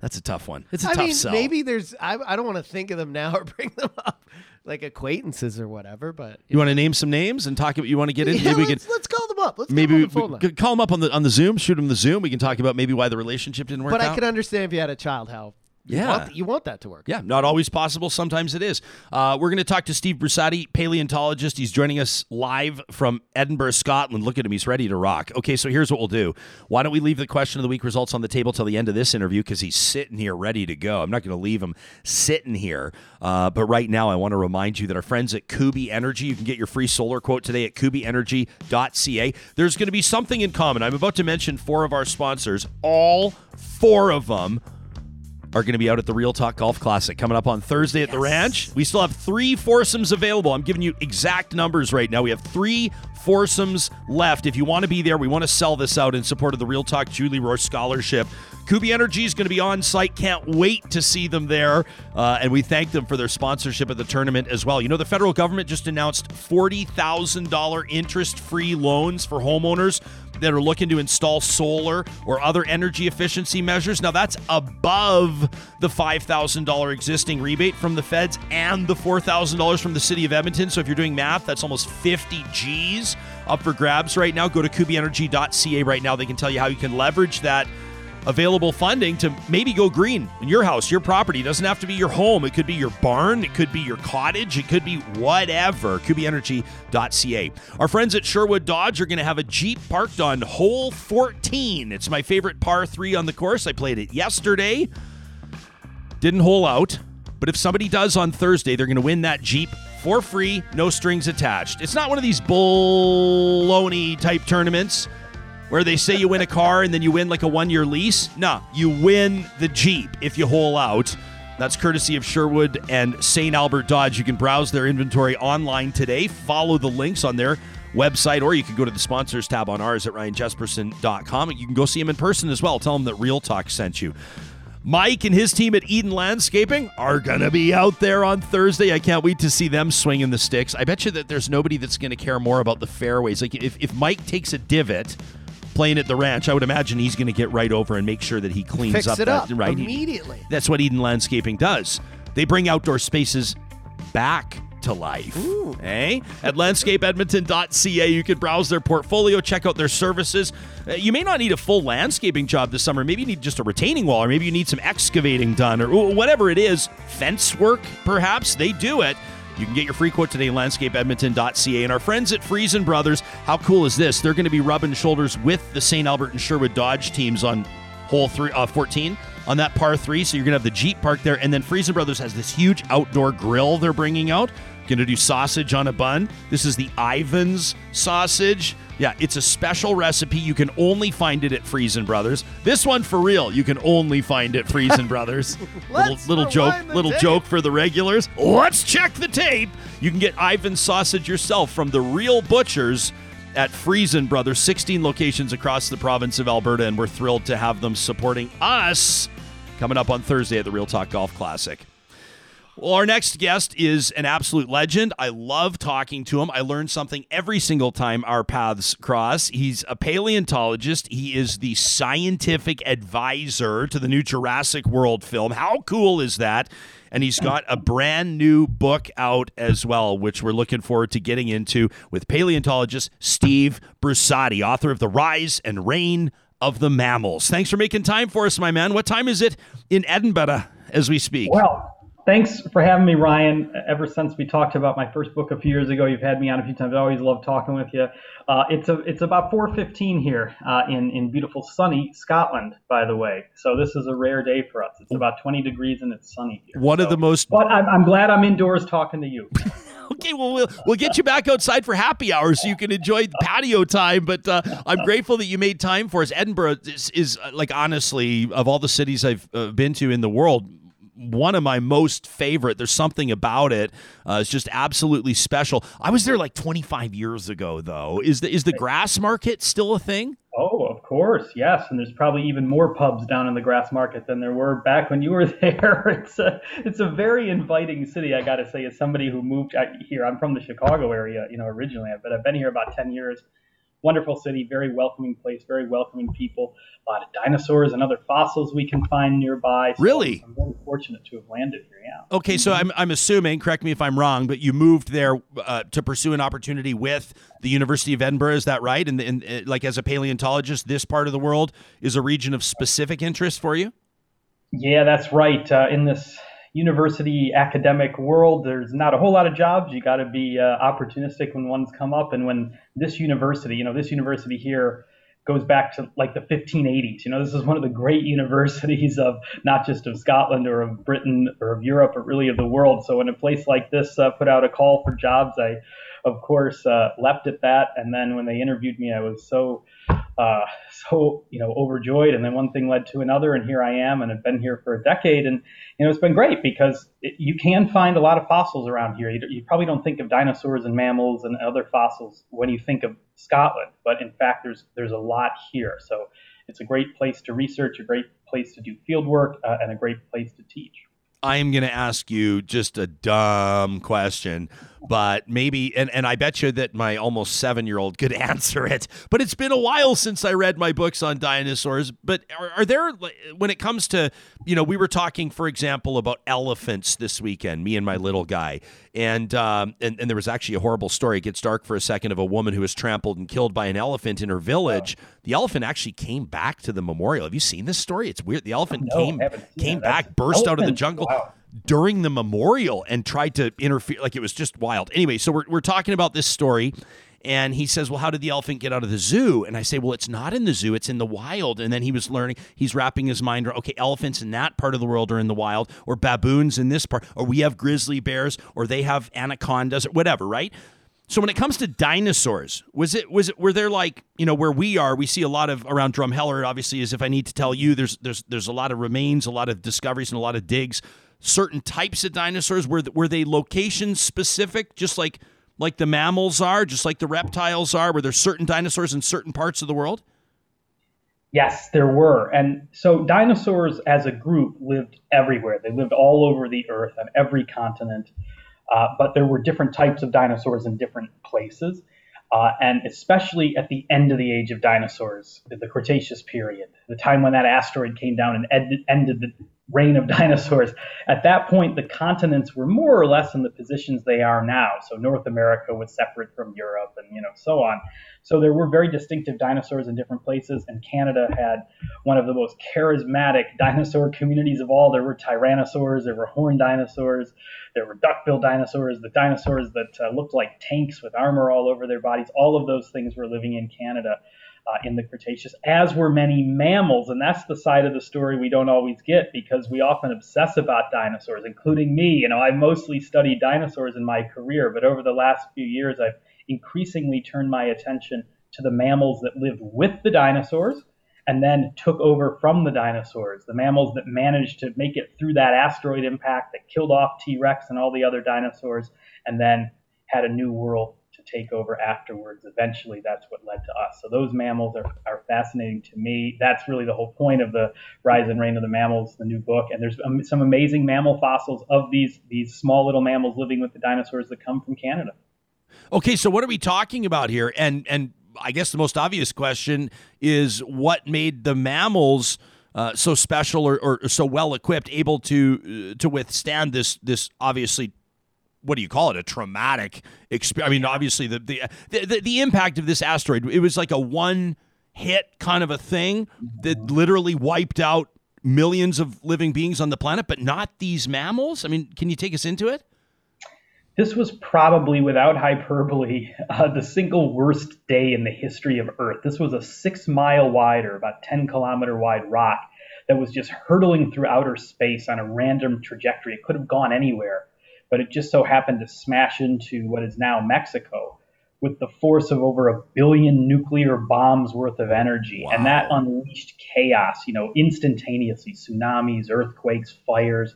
That's a tough one. It's a I tough mean, sell. Maybe there's, I, I don't want to think of them now or bring them up like acquaintances or whatever, but. You, you know. want to name some names and talk about, you want to get into? Yeah, maybe let's, we could, let's call them up. Let's maybe we, the we could call them up on the, on the Zoom, shoot them the Zoom. We can talk about maybe why the relationship didn't work but out. But I can understand if you had a child, how. Yeah. You want, you want that to work. Yeah, not always possible. Sometimes it is. Uh, we're going to talk to Steve Brusatte, paleontologist. He's joining us live from Edinburgh, Scotland. Look at him. He's ready to rock. Okay, so here's what we'll do. Why don't we leave the question of the week results on the table till the end of this interview, because he's sitting here ready to go. I'm not going to leave him sitting here. Uh, but right now, I want to remind you that our friends at Kubi Energy, you can get your free solar quote today at kubi energy dot c a. There's going to be something in common. I'm about to mention four of our sponsors. All four of them are going to be out at the Real Talk Golf Classic coming up on Thursday at yes. the ranch. We still have three foursomes available. I'm giving you exact numbers right now. We have three foursomes left. If you want to be there, we want to sell this out in support of the Real Talk Julie Rohr Scholarship. Kubi Energy is going to be on site. Can't wait to see them there. Uh, and we thank them for their sponsorship of the tournament as well. You know, the federal government just announced forty thousand dollars interest-free loans for homeowners that are looking to install solar or other energy efficiency measures. Now, that's above the five thousand dollars existing rebate from the feds and the four thousand dollars from the city of Edmonton. So if you're doing math, that's almost fifty G's up for grabs right now. Go to kubi energy dot c a right now. They can tell you how you can leverage that available funding to maybe go green in your house, your property. It doesn't have to be your home. It could be your barn. It could be your cottage. It could be whatever. kubi energy dot c a. Our friends at Sherwood Dodge are going to have a Jeep parked on hole fourteen. It's my favorite par three on the course. I played it yesterday. Didn't hole out. But if somebody does on Thursday, they're going to win that Jeep for free. No strings attached. It's not one of these baloney type tournaments where they say you win a car and then you win like a one-year lease. No, you win the Jeep if you hole out. That's courtesy of Sherwood and Saint Albert Dodge. You can browse their inventory online today. Follow the links on their website, or you can go to the sponsors tab on ours at ryan jespersen dot com. You can go see them in person as well. Tell them that Real Talk sent you. Mike and his team at Eden Landscaping are going to be out there on Thursday. I can't wait to see them swinging the sticks. I bet you that there's nobody that's going to care more about the fairways. Like if, if Mike takes a divot playing at the ranch, I would imagine he's going to get right over and make sure that he cleans Fix up. Fix it that, up right, immediately. That's what Eden Landscaping does. They bring outdoor spaces back to life. Ooh. Eh? At landscape edmonton dot c a, you can browse their portfolio, check out their services. Uh, you may not need a full landscaping job this summer. Maybe you need just a retaining wall, or maybe you need some excavating done, or whatever it is. Fence work, perhaps. They do it. You can get your free quote today at landscape edmonton dot c a. And our friends at Friesen Brothers, how cool is this? They're going to be rubbing shoulders with the Saint Albert and Sherwood Dodge teams on hole three, uh, fourteen on that par three. So you're going to have the Jeep parked there. And then Friesen Brothers has this huge outdoor grill they're bringing out. Going to do sausage on a bun. This is the Ivan's sausage. Yeah, it's a special recipe. You can only find it at Friesen Brothers. This one, for real, you can only find at Friesen Brothers. little little joke, little tape. joke for the regulars. Let's check the tape. You can get Ivan's sausage yourself from the real butchers at Friesen Brothers, sixteen locations across the province of Alberta, and we're thrilled to have them supporting us coming up on Thursday at the Real Talk Golf Classic. Well, our next guest is an absolute legend. I love talking to him. I learn something every single time our paths cross. He's a paleontologist. He is the scientific advisor to the new Jurassic World film. How cool is that? And he's got a brand new book out as well, which we're looking forward to getting into with paleontologist Steve Brusatte, author of The Rise and Reign of the Mammals. Thanks for making time for us, my man. What time is it in Edinburgh as we speak? Well, thanks for having me, Ryan. Ever since we talked about my first book a few years ago, you've had me on a few times. I always love talking with you. Uh, it's a, it's about four fifteen here uh, in, in beautiful sunny Scotland, by the way. So this is a rare day for us. It's about twenty degrees and it's sunny here. One so, of the most... But I'm, I'm glad I'm indoors talking to you. Okay, well, well, we'll get you back outside for happy hour so you can enjoy the patio time. But uh, I'm grateful that you made time for us. Edinburgh is, is like, honestly, of all the cities I've uh, been to in the world, one of my most favorite. There's something about it. Uh, it's just absolutely special. I was there like twenty-five years ago, though. Is the is the grass market still a thing? Oh, of course. Yes. And there's probably even more pubs down in the grass market than there were back when you were there. It's a, it's a very inviting city, I got to say, as somebody who moved here. I'm from the Chicago area, you know, originally, but I've been here about ten years. Wonderful city, very welcoming place, very welcoming people. A lot of dinosaurs and other fossils we can find nearby. So really? I'm very fortunate to have landed here, yeah. Okay, so I'm I'm assuming, correct me if I'm wrong, but you moved there uh, to pursue an opportunity with the University of Edinburgh, is that right? And, and, and like as a paleontologist, this part of the world is a region of specific interest for you? Yeah, that's right. Uh, in this university academic world, there's not a whole lot of jobs. You got to be uh, opportunistic when ones come up. And when this university, you know, this university here goes back to like the fifteen eighties, you know, this is one of the great universities of not just of Scotland or of Britain or of Europe, but really of the world. So when a place like this uh, put out a call for jobs, I, of course, uh, leapt at that. And then when they interviewed me, I was so Uh, so, you know, overjoyed. And then one thing led to another. And here I am. And I've been here for a decade. And, you know, it's been great because it, you can find a lot of fossils around here. You, you probably don't think of dinosaurs and mammals and other fossils when you think of Scotland. But in fact, there's there's a lot here. So it's a great place to research, a great place to do field work, uh, and a great place to teach. I am going to ask you just a dumb question, but maybe, and, and I bet you that my almost seven-year-old could answer it, but it's been a while since I read my books on dinosaurs. But are, are there, when it comes to, you know, we were talking, for example, about elephants this weekend, me and my little guy, and um, and, and there was actually a horrible story, it gets dark for a second, of a woman who was trampled and killed by an elephant in her village. Wow. The elephant actually came back to the memorial. Have you seen this story? It's weird. The elephant no, came came that. back, burst elephant. out of the jungle. Wow. During the memorial and tried to interfere. Like, it was just wild. Anyway, so we're we're talking about this story, and he says, well, how did the elephant get out of the zoo? And I say, well, it's not in the zoo, it's in the wild. And then he was learning, he's wrapping his mind around, okay, elephants in that part of the world are in the wild, or baboons in this part, or we have grizzly bears, or they have anacondas, or whatever, right? So when it comes to dinosaurs, was it was it were there, like, you know, where we are, we see a lot of around Drumheller, obviously, as if I need to tell you, there's there's there's a lot of remains, a lot of discoveries, and a lot of digs. Certain types of dinosaurs, were were they location specific, just like like the mammals are, just like the reptiles are? Were there certain dinosaurs in certain parts of the world? Yes, there were. And so dinosaurs as a group lived everywhere. They lived all over the earth on every continent. Uh, but there were different types of dinosaurs in different places, uh, and especially at the end of the age of dinosaurs, the Cretaceous period, the time when that asteroid came down and ed- ended the reign of dinosaurs. At that point, the continents were more or less in the positions they are now. So North America was separate from Europe, and, you know, so on. So there were very distinctive dinosaurs in different places, and Canada had one of the most charismatic dinosaur communities of all. There were tyrannosaurs, there were horned dinosaurs, there were duck-billed dinosaurs, the dinosaurs that uh, looked like tanks with armor all over their bodies. All of those things were living in Canada uh, in the Cretaceous, as were many mammals. And that's the side of the story we don't always get, because we often obsess about dinosaurs, including me. You know, I mostly studied dinosaurs in my career, but over the last few years, I've increasingly turned my attention to the mammals that lived with the dinosaurs and then took over from the dinosaurs, the mammals that managed to make it through that asteroid impact that killed off T-Rex and all the other dinosaurs, and then had a new world to to take over afterwards. Eventually, that's what led to us. So those mammals are, are fascinating to me. That's really the whole point of The Rise and Reign of the Mammals, the new book. And there's some amazing mammal fossils of these, these small little mammals living with the dinosaurs that come from Canada. Okay, so what are we talking about here? And and I guess the most obvious question is what made the mammals uh, so special or, or so well equipped, able to uh, to withstand this this obviously, what do you call it, a traumatic experience? I mean, obviously the the, the the impact of this asteroid, it was like a one hit kind of a thing that literally wiped out millions of living beings on the planet, but not these mammals. I mean, can you take us into it? This was probably, without hyperbole, uh, the single worst day in the history of Earth. This was a six-mile wide or about ten-kilometer wide rock that was just hurtling through outer space on a random trajectory. It could have gone anywhere, but it just so happened to smash into what is now Mexico with the force of over a billion nuclear bombs worth of energy. Wow. And that unleashed chaos, you know, instantaneously, tsunamis, earthquakes, fires.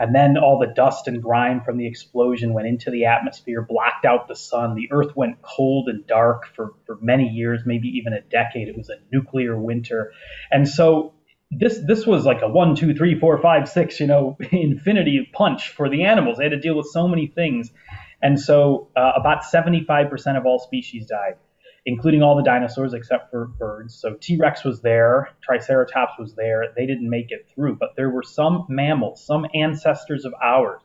And then all the dust and grime from the explosion went into the atmosphere, blocked out the sun. The earth went cold and dark for, for many years, maybe even a decade. It was a nuclear winter. And so this this was like a one, two, three, four, five, six, you know, infinity punch for the animals. They had to deal with so many things. And so uh, about seventy-five percent of all species died, including all the dinosaurs except for birds. So T-Rex was there, Triceratops was there. They didn't make it through, but there were some mammals, some ancestors of ours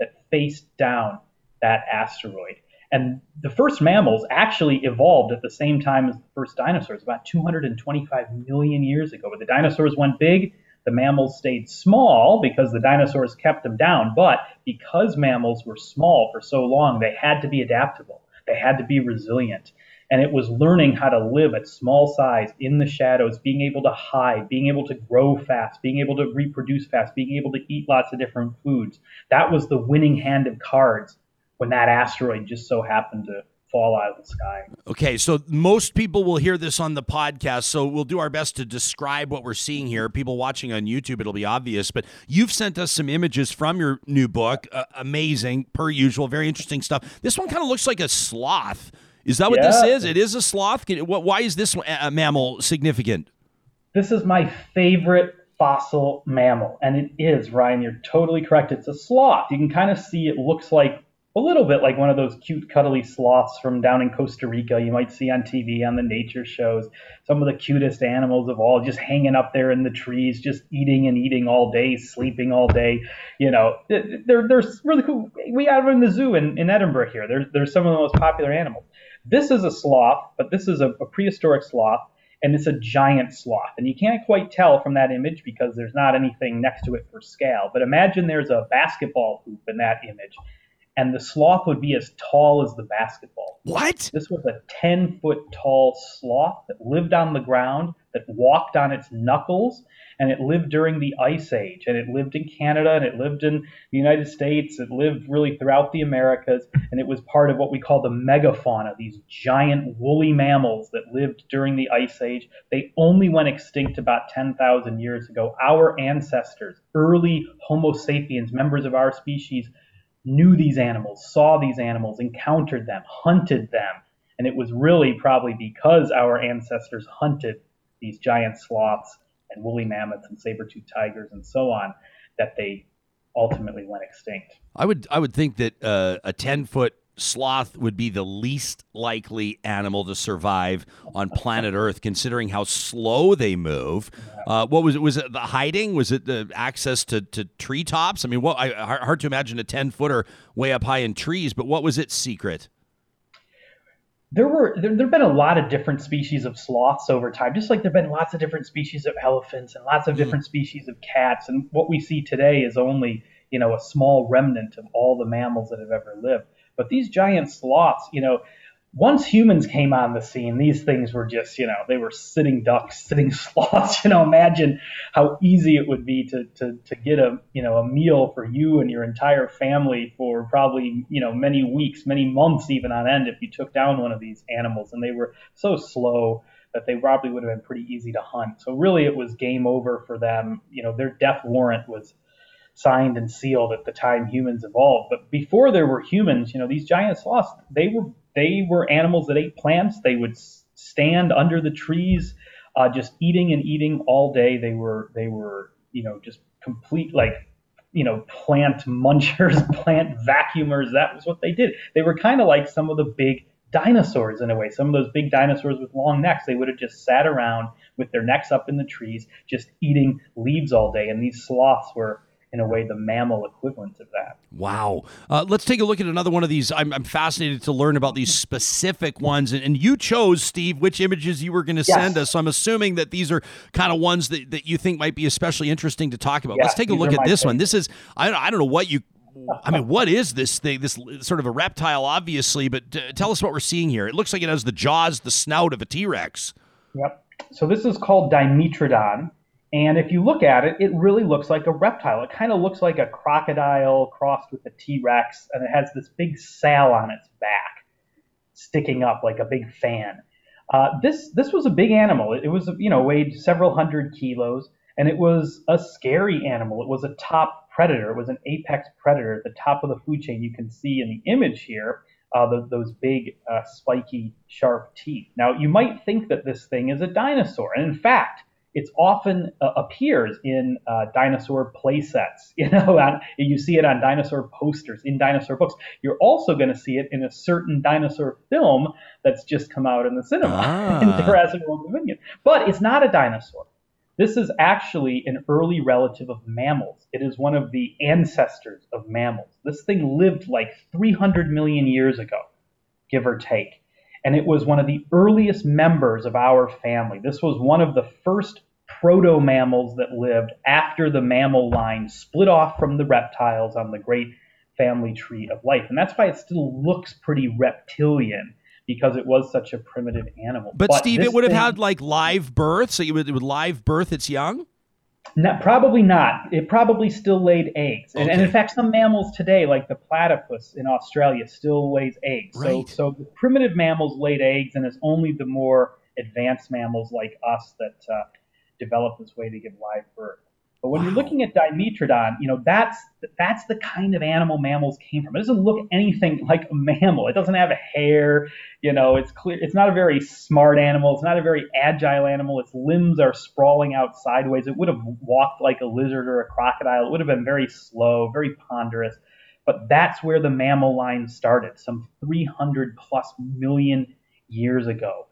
that faced down that asteroid. And the first mammals actually evolved at the same time as the first dinosaurs, about two hundred twenty-five million years ago. But the dinosaurs went big, the mammals stayed small because the dinosaurs kept them down. But because mammals were small for so long, they had to be adaptable. They had to be resilient. And it was learning how to live at small size, in the shadows, being able to hide, being able to grow fast, being able to reproduce fast, being able to eat lots of different foods. That was the winning hand of cards when that asteroid just so happened to fall out of the sky. Okay, so most people will hear this on the podcast, so we'll do our best to describe what we're seeing here. People watching on YouTube, it'll be obvious, but you've sent us some images from your new book. Uh, amazing, per usual, very interesting stuff. This one kind of looks like a sloth. Is that what yeah. this is? It is a sloth? Why is this mammal significant? This is my favorite fossil mammal, and it is, Ryan. You're totally correct. It's a sloth. You can kind of see it looks like a little bit like one of those cute, cuddly sloths from down in Costa Rica you might see on T V, on the nature shows. Some of the cutest animals of all, just hanging up there in the trees, just eating and eating all day, sleeping all day. You know, they're, they're really cool. We have them in the zoo in, in Edinburgh here. They're, they're some of the most popular animals. This is a sloth, but this is a, a prehistoric sloth, and it's a giant sloth. And you can't quite tell from that image because there's not anything next to it for scale. But imagine there's a basketball hoop in that image, and the sloth would be as tall as the basketball. What? This was a ten-foot-tall sloth that lived on the ground, that walked on its knuckles, and it lived during the Ice Age. And it lived in Canada, and it lived in the United States. It lived really throughout the Americas, and it was part of what we call the megafauna, these giant woolly mammals that lived during the Ice Age. They only went extinct about ten thousand years ago. Our ancestors, early Homo sapiens, members of our species, knew these animals, saw these animals, encountered them, hunted them. And it was really probably because our ancestors hunted these giant sloths and woolly mammoths and saber-toothed tigers and so on that they ultimately went extinct. I would I would think that uh, a ten-foot sloth would be the least likely animal to survive on planet Earth, considering how slow they move. Uh, what was it? Was it the hiding? Was it the access to, to treetops? I mean, what? I, hard to imagine a ten-footer way up high in trees, but what was its secret? There were there have been a lot of different species of sloths over time, just like there have been lots of different species of elephants and lots of different species of cats. And what we see today is only, you know, a small remnant of all the mammals that have ever lived. But these giant sloths, you know, once humans came on the scene, these things were just, you know, they were sitting ducks, sitting sloths. You know, imagine how easy it would be to to to get a, you know, a meal for you and your entire family for probably, you know, many weeks, many months even on end if you took down one of these animals. And they were so slow that they probably would have been pretty easy to hunt. So really it was game over for them. You know, their death warrant was signed and sealed at the time humans evolved. But before there were humans, you know, these giant sloths, they were they were animals that ate plants. They would stand under the trees, uh, just eating and eating all day. They were, they were, you know, just complete, like, you know, plant munchers, plant vacuumers. That was what they did. They were kind of like some of the big dinosaurs in a way. Some of those big dinosaurs with long necks, they would have just sat around with their necks up in the trees, just eating leaves all day. And these sloths were, in a way, the mammal equivalent of that. Wow. Uh, let's take a look at another one of these. I'm, I'm fascinated to learn about these specific ones. And, and you chose, Steve, which images you were going to yes. send us. So I'm assuming that these are kind of ones that, that you think might be especially interesting to talk about. Yes, let's take a look at this favorite one. This is, I, I don't know what you, I mean, what is this thing? This sort of a reptile, obviously, but uh, tell us what we're seeing here. It looks like it has the jaws, the snout of a T-Rex. Yep. So this is called Dimetrodon. And if you look at it, it really looks like a reptile. It kind of looks like a crocodile crossed with a T-Rex, and it has this big sail on its back sticking up like a big fan. Uh, this this was a big animal. It, it was, you know, weighed several hundred kilos, and it was a scary animal. It was a top predator. It was an apex predator at the top of the food chain. You can see in the image here uh, the, those big, uh, spiky, sharp teeth. Now, you might think that this thing is a dinosaur, and in fact, it's often uh, appears in uh, dinosaur play sets. You know, on, you see it on dinosaur posters, in dinosaur books. You're also going to see it in a certain dinosaur film that's just come out in the cinema, ah. in Jurassic World Dominion. But it's not a dinosaur. This is actually an early relative of mammals. It is one of the ancestors of mammals. This thing lived like three hundred million years ago, give or take. And it was one of the earliest members of our family. This was one of the first proto-mammals that lived after the mammal line split off from the reptiles on the great family tree of life. And that's why it still looks pretty reptilian, because it was such a primitive animal. But, but Steve, it would have thing, had like live birth, so you would, it would live birth its young? Not, probably not. It probably still laid eggs. Okay. And, and in fact, some mammals today, like the platypus in Australia, still lays eggs. Right. So, so the primitive mammals laid eggs, and it's only the more advanced mammals like us that uh, develop this way to give live birth. But when wow. you're looking at Dimetrodon, you know, that's that's the kind of animal mammals came from. It doesn't look anything like a mammal. It doesn't have a hair. You know, it's clear. It's not a very smart animal. It's not a very agile animal. Its limbs are sprawling out sideways. It would have walked like a lizard or a crocodile. It would have been very slow, very ponderous. But that's where the mammal line started, some three hundred plus million years ago.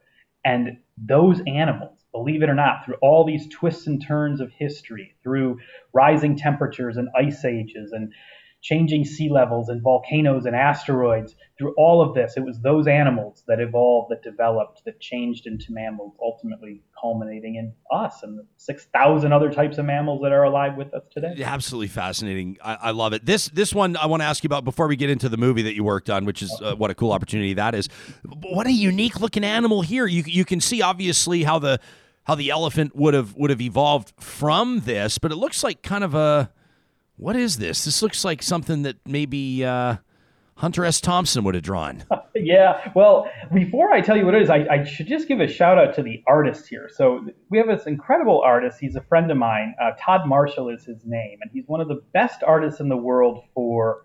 And those animals, believe it or not, through all these twists and turns of history, through rising temperatures and ice ages and changing sea levels and volcanoes and asteroids, through all of this, it was those animals that evolved, that developed, that changed into mammals, ultimately culminating in us and the six thousand other types of mammals that are alive with us today. Yeah, absolutely fascinating. I, I love it. This this one I want to ask you about before we get into the movie that you worked on, which is uh, what a cool opportunity that is. What a unique looking animal here. You you can see obviously how the how the elephant would have would have evolved from this, but it looks like kind of a, what is this? This looks like something that maybe uh, Hunter S. Thompson would have drawn. Yeah. Well, before I tell you what it is, I, I should just give a shout out to the artist here. So we have this incredible artist. He's a friend of mine. Uh, Todd Marshall is his name, and he's one of the best artists in the world for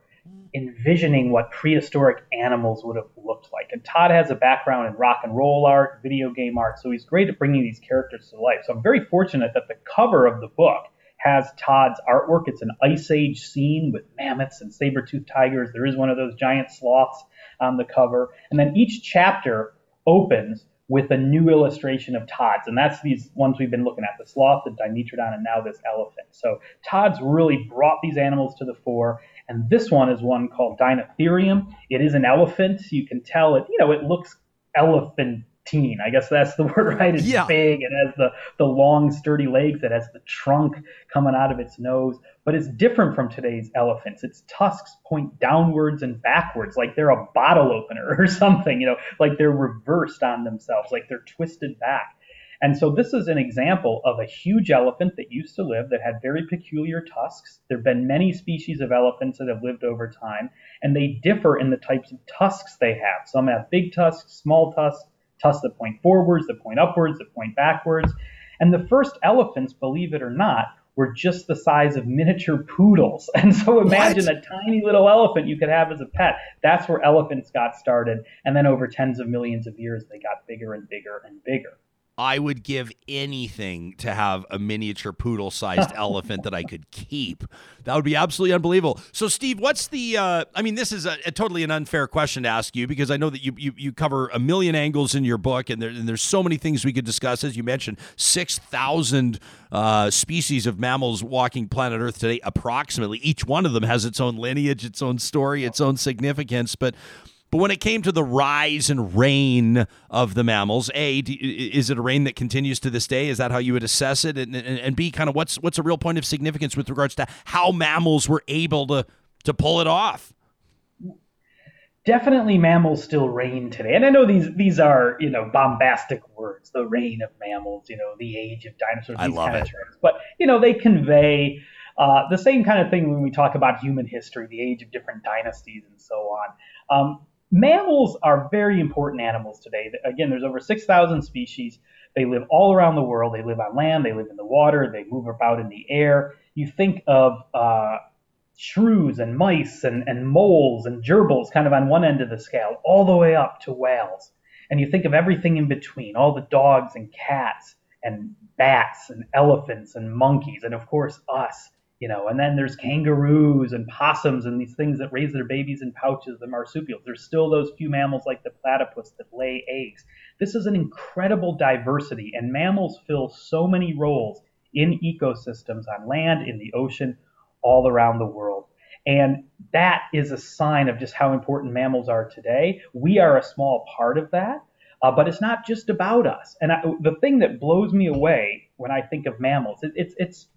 envisioning what prehistoric animals would have looked like. And Todd has a background in rock and roll art, video game art, so he's great at bringing these characters to life. So I'm very fortunate that the cover of the book has Todd's artwork. It's an Ice Age scene with mammoths and saber-toothed tigers. There is one of those giant sloths on the cover. And then each chapter opens with a new illustration of Todd's. And that's these ones we've been looking at, the sloth, the Dimetrodon, and now this elephant. So Todd's really brought these animals to the fore. And this one is one called Dinotherium. It is an elephant. You can tell it, you know, it looks elephant. I guess that's the word, right? It's yeah. big. It has the, the long, sturdy legs. It has the trunk coming out of its nose. But it's different from today's elephants. Its tusks point downwards and backwards, like they're a bottle opener or something, you know, like they're reversed on themselves, like they're twisted back. And so this is an example of a huge elephant that used to live that had very peculiar tusks. There have been many species of elephants that have lived over time, and they differ in the types of tusks they have. Some have big tusks, small tusks, tusks that point forwards, that point upwards, that point backwards. And the first elephants, believe it or not, were just the size of miniature poodles. And so imagine what? a tiny little elephant you could have as a pet. That's where elephants got started. And then over tens of millions of years, they got bigger and bigger and bigger. I would give anything to have a miniature poodle-sized elephant that I could keep. That would be absolutely unbelievable. So, Steve, what's the uh, – I mean, this is a, a totally an unfair question to ask you, because I know that you you, you cover a million angles in your book, and, there, and there's so many things we could discuss. As you mentioned, six thousand uh, species of mammals walking planet Earth today, approximately. Each one of them has its own lineage, its own story, its own significance, but – But when it came to the rise and reign of the mammals, A, do, is it a reign that continues to this day? Is that how you would assess it? And, and, and B, kind of what's what's a real point of significance with regards to how mammals were able to to pull it off? Definitely mammals still reign today. And I know these these are, you know, bombastic words, the reign of mammals, you know, the age of dinosaurs. I love it. But, you know, they convey uh, the same kind of thing when we talk about human history, the age of different dynasties and so on. Um Mammals are very important animals today. Again, there's over six thousand species. They live all around the world. They live on land. They live in the water. They move about in the air. You think of uh, shrews and mice and, and moles and gerbils kind of on one end of the scale, all the way up to whales. And you think of everything in between, all the dogs and cats and bats and elephants and monkeys and, of course, us. You know, and then there's kangaroos and possums and these things that raise their babies in pouches, the marsupials. There's still those few mammals like the platypus that lay eggs. This is an incredible diversity, and mammals fill so many roles in ecosystems on land, in the ocean, all around the world. And that is a sign of just how important mammals are today. We are a small part of that, uh, but it's not just about us. And I, the thing that blows me away when I think of mammals, it, it's it's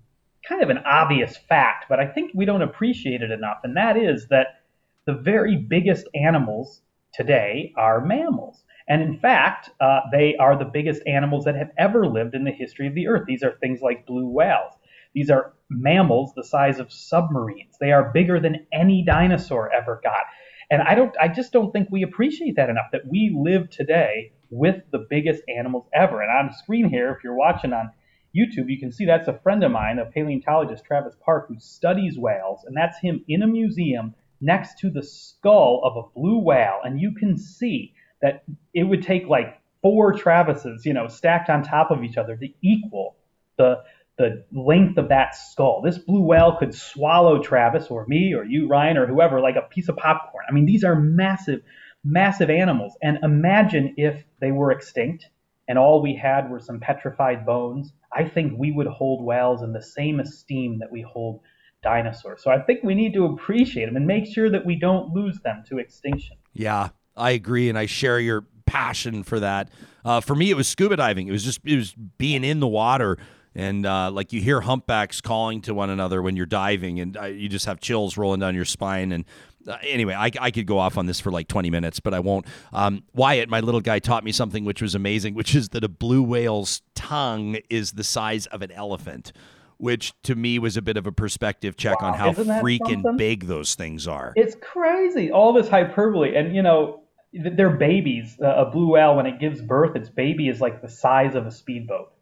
kind of an obvious fact, but I think we don't appreciate it enough, and that is that the very biggest animals today are mammals. And in fact, uh, they are the biggest animals that have ever lived in the history of the Earth. These are things like blue whales. These are mammals the size of submarines. They are bigger than any dinosaur ever got. And I don't, I just don't think we appreciate that enough, that we live today with the biggest animals ever. And on screen here, if you're watching on YouTube, you can see that's a friend of mine, a paleontologist, Travis Park, who studies whales, and that's him in a museum next to the skull of a blue whale, and you can see that it would take like four Travises, you know, stacked on top of each other to equal the the length of that skull. This blue whale could swallow Travis or me or you, Ryan, or whoever, like a piece of popcorn. I mean, these are massive, massive animals, and imagine if they were extinct and all we had were some petrified bones. I think we would hold whales in the same esteem that we hold dinosaurs. So I think we need to appreciate them and make sure that we don't lose them to extinction. Yeah, I agree, and I share your passion for that. Uh, for me, it was scuba diving. It was just it was being in the water. And uh, like you hear humpbacks calling to one another when you're diving, and uh, you just have chills rolling down your spine. And uh, anyway, I, I could go off on this for like twenty minutes, but I won't. Um, Wyatt, my little guy, taught me something which was amazing, which is that a blue whale's tongue is the size of an elephant, which to me was a bit of a perspective check wow, on how freaking something? big those things are. It's crazy. All this hyperbole. And, you know, they're babies. Uh, a blue whale, when it gives birth, its baby is like the size of a speedboat.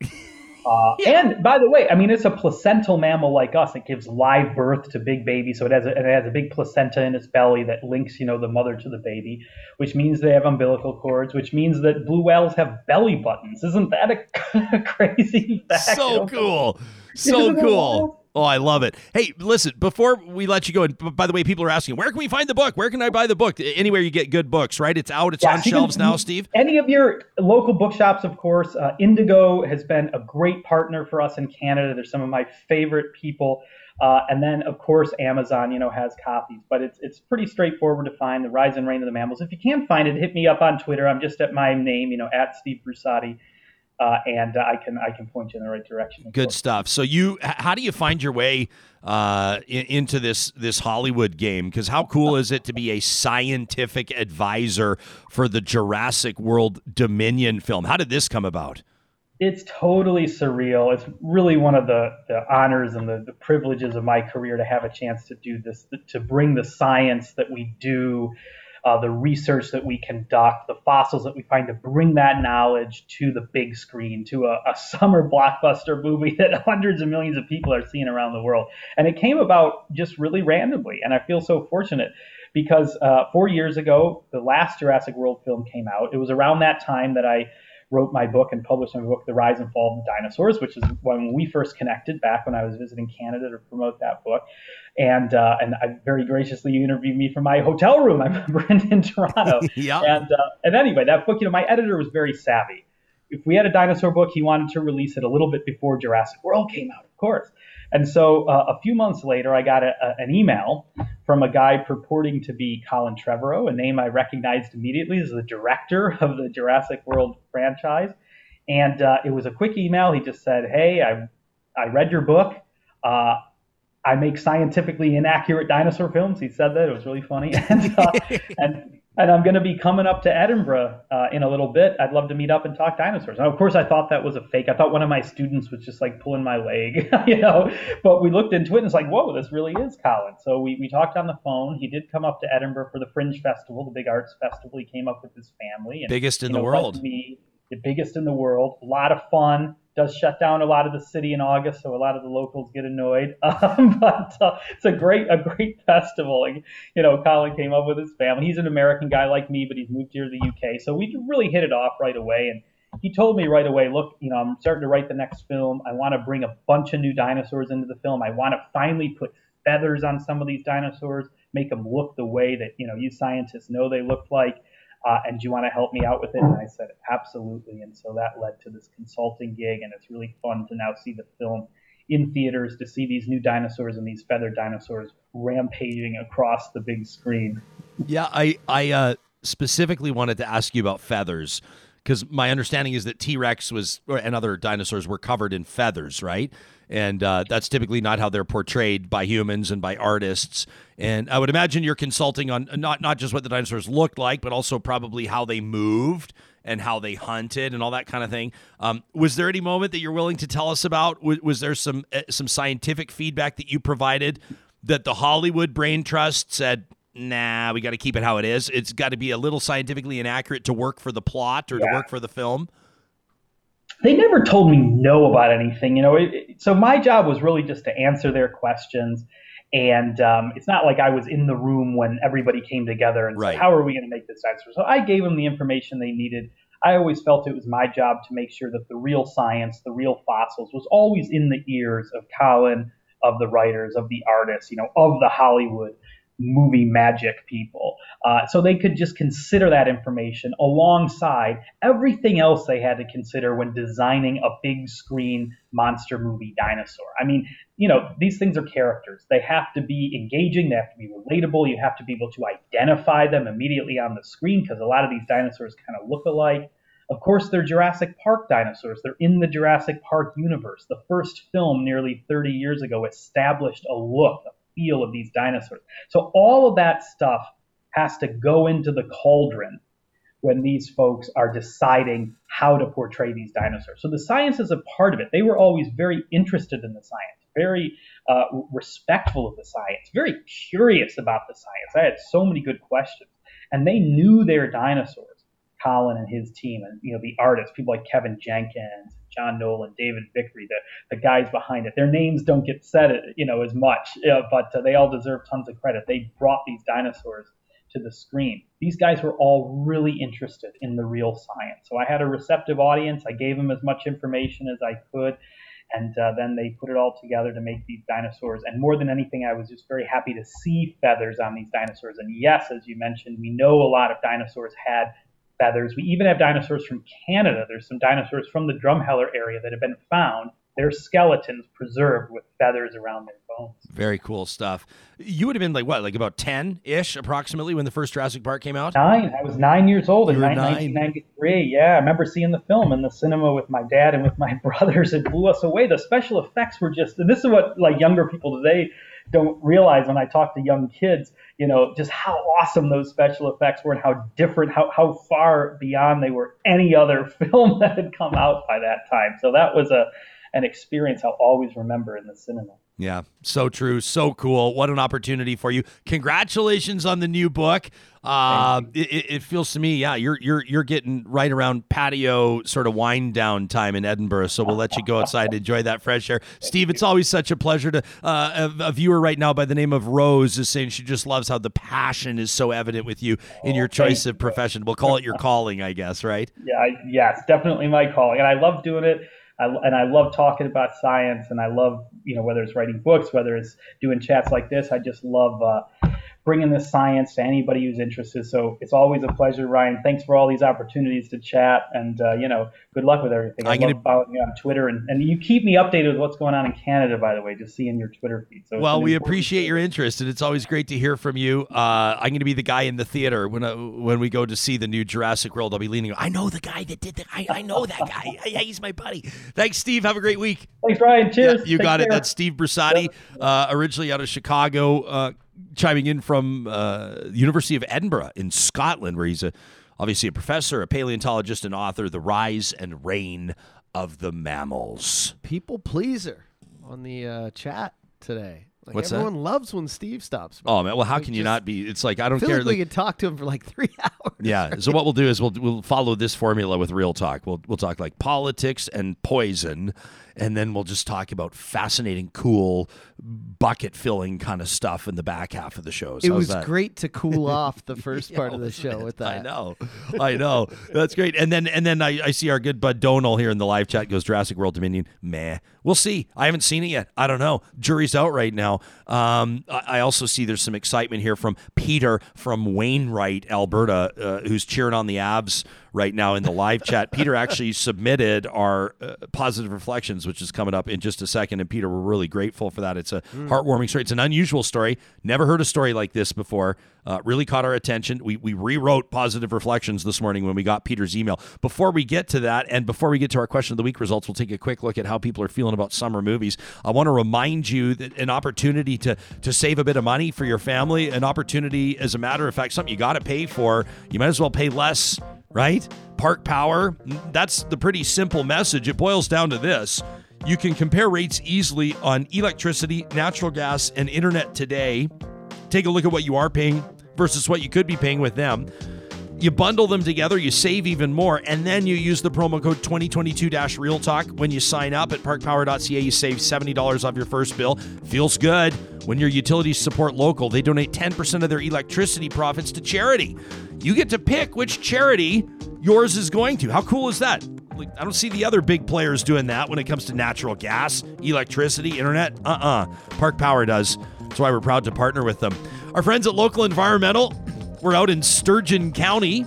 Uh, yeah. And by the way, I mean, it's a placental mammal like us. It gives live birth to big babies. So it has a, it has a big placenta in its belly that links, you know, the mother to the baby, which means they have umbilical cords, which means that blue whales have belly buttons. Isn't that a crazy fact? So cool. So cool. Oh, I love it. Hey, listen, before we let you go, and by the way, people are asking, where can we find the book? Where can I buy the book? Anywhere you get good books, right? It's out. It's yeah, on shelves now, Steve. Any of your local bookshops, of course. Uh, Indigo has been a great partner for us in Canada. They're some of my favorite people. Uh, and then, of course, Amazon, you know, has copies. But it's it's pretty straightforward to find, The Rise and Reign of the Mammals. If you can't find it, hit me up on Twitter. I'm just at my name, you know, at Steve Brusatte. Uh, and uh, I can I can point you in the right direction. Good stuff. So you, how do you find your way uh, in, into this this Hollywood game? Because how cool is it to be a scientific advisor for the Jurassic World Dominion film? How did this come about? It's totally surreal. It's really one of the, the honors and the, the privileges of my career to have a chance to do this, to bring the science that we do uh, the research that we conduct, the fossils that we find, to bring that knowledge to the big screen, to a, a summer blockbuster movie that hundreds of millions of people are seeing around the world. And it came about just really randomly. And I feel so fortunate because uh, four years ago, the last Jurassic World film came out. It was around that time that I wrote my book and published my book, The Rise and Fall of the Dinosaurs, which is when we first connected back when I was visiting Canada to promote that book. And uh, and I very graciously, you interviewed me from my hotel room, I remember, in, in Toronto. yeah. And uh, and anyway, that book, you know, my editor was very savvy. If we had a dinosaur book, he wanted to release it a little bit before Jurassic World came out, of course. And so uh, a few months later, I got a, a, an email from a guy purporting to be Colin Trevorrow, a name I recognized immediately as the director of the Jurassic World franchise. And uh, it was a quick email. He just said, hey, I I read your book. Uh, I make scientifically inaccurate dinosaur films. He said that. It was really funny. and, uh, and and I'm going to be coming up to Edinburgh uh, in a little bit. I'd love to meet up and talk dinosaurs. And of course, I thought that was a fake. I thought one of my students was just like pulling my leg, you know, but we looked into it and it's like, whoa, this really is Colin. So we, we talked on the phone. He did come up to Edinburgh for the Fringe Festival, the big arts festival. He came up with his family. And, biggest in you know, the world. Like me, the biggest in the world. A lot of fun. Does shut down a lot of the city in August, so a lot of the locals get annoyed. Um, but uh, it's a great, a great festival. And, you know, Colin came up with his family. He's an American guy like me, but he's moved here to the U K, so we really hit it off right away. And he told me right away, look, you know, I'm starting to write the next film. I want to bring a bunch of new dinosaurs into the film. I want to finally put feathers on some of these dinosaurs, make them look the way that you know you scientists know they look like. Uh, and do you want to help me out with it? And I said, absolutely. And so that led to this consulting gig. And it's really fun to now see the film in theaters, to see these new dinosaurs and these feathered dinosaurs rampaging across the big screen. Yeah, I, I uh, specifically wanted to ask you about feathers, because my understanding is that T-Rex was, or, and other dinosaurs were covered in feathers, right? And uh, that's typically not how they're portrayed by humans and by artists. And I would imagine you're consulting on not, not just what the dinosaurs looked like, but also probably how they moved and how they hunted and all that kind of thing. Um, was there any moment that you're willing to tell us about? Was, was there some uh, some scientific feedback that you provided that the Hollywood Brain Trust said, nah, we got to keep it how it is. It's got to be a little scientifically inaccurate to work for the plot or yeah. to work for the film. They never told me no about anything, you know. It, it, so my job was really just to answer their questions. And um, it's not like I was in the room when everybody came together and right. said, how are we going to make this dinosaur? So I gave them the information they needed. I always felt it was my job to make sure that the real science, the real fossils was always in the ears of Colin, of the writers, of the artists, you know, of the Hollywood movie magic people. Uh, so they could just consider that information alongside everything else they had to consider when designing a big screen monster movie dinosaur. I mean, you know, these things are characters. They have to be engaging. They have to be relatable. You have to be able to identify them immediately on the screen because a lot of these dinosaurs kind of look alike. Of course, they're Jurassic Park dinosaurs. They're in the Jurassic Park universe. The first film nearly thirty years ago established a look, feel of these dinosaurs. So all of that stuff has to go into the cauldron when these folks are deciding how to portray these dinosaurs. So the science is a part of it. They were always very interested in the science, very uh, respectful of the science, very curious about the science. I had so many good questions. And they knew their dinosaurs, Colin and his team, and you know the artists, people like Kevin Jenkins, John Nolan, David Vickery, the, the guys behind it. Their names don't get said, you know, as much, uh, but uh, they all deserve tons of credit. They brought these dinosaurs to the screen. These guys were all really interested in the real science. So I had a receptive audience. I gave them as much information as I could, and uh, then they put it all together to make these dinosaurs. And more than anything, I was just very happy to see feathers on these dinosaurs. And yes, as you mentioned, we know a lot of dinosaurs had feathers. We even have dinosaurs from Canada. There's some dinosaurs from the Drumheller area that have been found, their skeletons preserved with feathers around their bones. Very cool stuff. You would have been like, what, like about ten-ish approximately when the first Jurassic Park came out? Nine. I was nine years old in nine. nineteen ninety-three. Yeah, I remember seeing the film in the cinema with my dad and with my brothers. It blew us away. The special effects were just, and this is what like younger people today don't realize when I talk to young kids, you know, just how awesome those special effects were and how different, how, how far beyond they were any other film that had come out by that time. So that was a an experience I'll always remember in the cinema. Yeah, so true. So cool. What an opportunity for you. Congratulations on the new book. Uh, it, it feels to me, yeah, you're you're you're getting right around patio sort of wind down time in Edinburgh. So we'll let you go outside and enjoy that fresh air. Steve, it's always such a pleasure to uh, a, a viewer right now by the name of Rose is saying she just loves how the passion is so evident with you in your choice of profession. We'll call it your calling, I guess, right? Yeah, I, yeah, it's definitely my calling. And I love doing it. I, and I love talking about science, and I love, you know, whether it's writing books, whether it's doing chats like this. I just love uh, bringing this science to anybody who's interested. So it's always a pleasure, Ryan. Thanks for all these opportunities to chat, and, uh, you know, good luck with everything. I, I love following you on Twitter, and, and you keep me updated with what's going on in Canada, by the way, just seeing your Twitter feed. So well, we appreciate thing. your interest, and it's always great to hear from you. Uh, I'm going to be the guy in the theater when I, when we go to see the new Jurassic World. I'll be leaning on, I know the guy that did that. I, I know that guy. I, he's my buddy. Thanks, Steve. Have a great week. Thanks, Ryan. Cheers. Yeah, you Take got care. It. That's Steve Brusatte, uh, originally out of Chicago, uh, chiming in from uh, University of Edinburgh in Scotland, where he's a, obviously a professor, a paleontologist, and author, The Rise and Reign of the Mammals. People pleaser on the uh, chat today. Like What's everyone that? loves when Steve stops. By. Oh man, well how like can you not be? It's like I don't feel care. Like like, we could talk to him for like three hours. Yeah. Right? So what we'll do is we'll we'll follow this formula with real talk. We'll we'll talk like politics and poison, and then we'll just talk about fascinating, cool, bucket filling kind of stuff in the back half of the show. So it was that? great to cool off the first Yo, part of the show with that. I know, I know. That's great. And then and then I, I see our good bud Donal here in the live chat goes Jurassic World Dominion. Meh. We'll see. I haven't seen it yet. I don't know. Jury's out right now. Um, I also see there's some excitement here from Peter from Wainwright, Alberta, uh, who's cheering on the Abs right now in the live chat. Peter actually submitted our uh, Positive Reflections, which is coming up in just a second. And Peter, we're really grateful for that. It's a mm. heartwarming story. It's an unusual story. Never heard a story like this before. Uh, really caught our attention. We we rewrote Positive Reflections this morning when we got Peter's email. Before we get to that, and before we get to our question of the week results, we'll take a quick look at how people are feeling about summer movies. I want to remind you that an opportunity to to save a bit of money for your family, an opportunity, as a matter of fact, something you got to pay for. You might as well pay less, right? Park power. That's the pretty simple message. It boils down to this. You can compare rates easily on electricity, natural gas, and internet today. Take a look at what you are paying versus what you could be paying with them. You bundle them together, you save even more, and then you use the promo code twenty twenty-two real talk when you sign up at park power dot c a. You save seventy dollars off your first bill. Feels good when your utilities support local. They donate ten percent of their electricity profits to charity. You get to pick which charity yours is going to. How cool is that? I don't see the other big players doing that when it comes to natural gas, electricity, internet. Uh-uh. Park Power does. That's why we're proud to partner with them. Our friends at Local Environmental, we're out in Sturgeon County.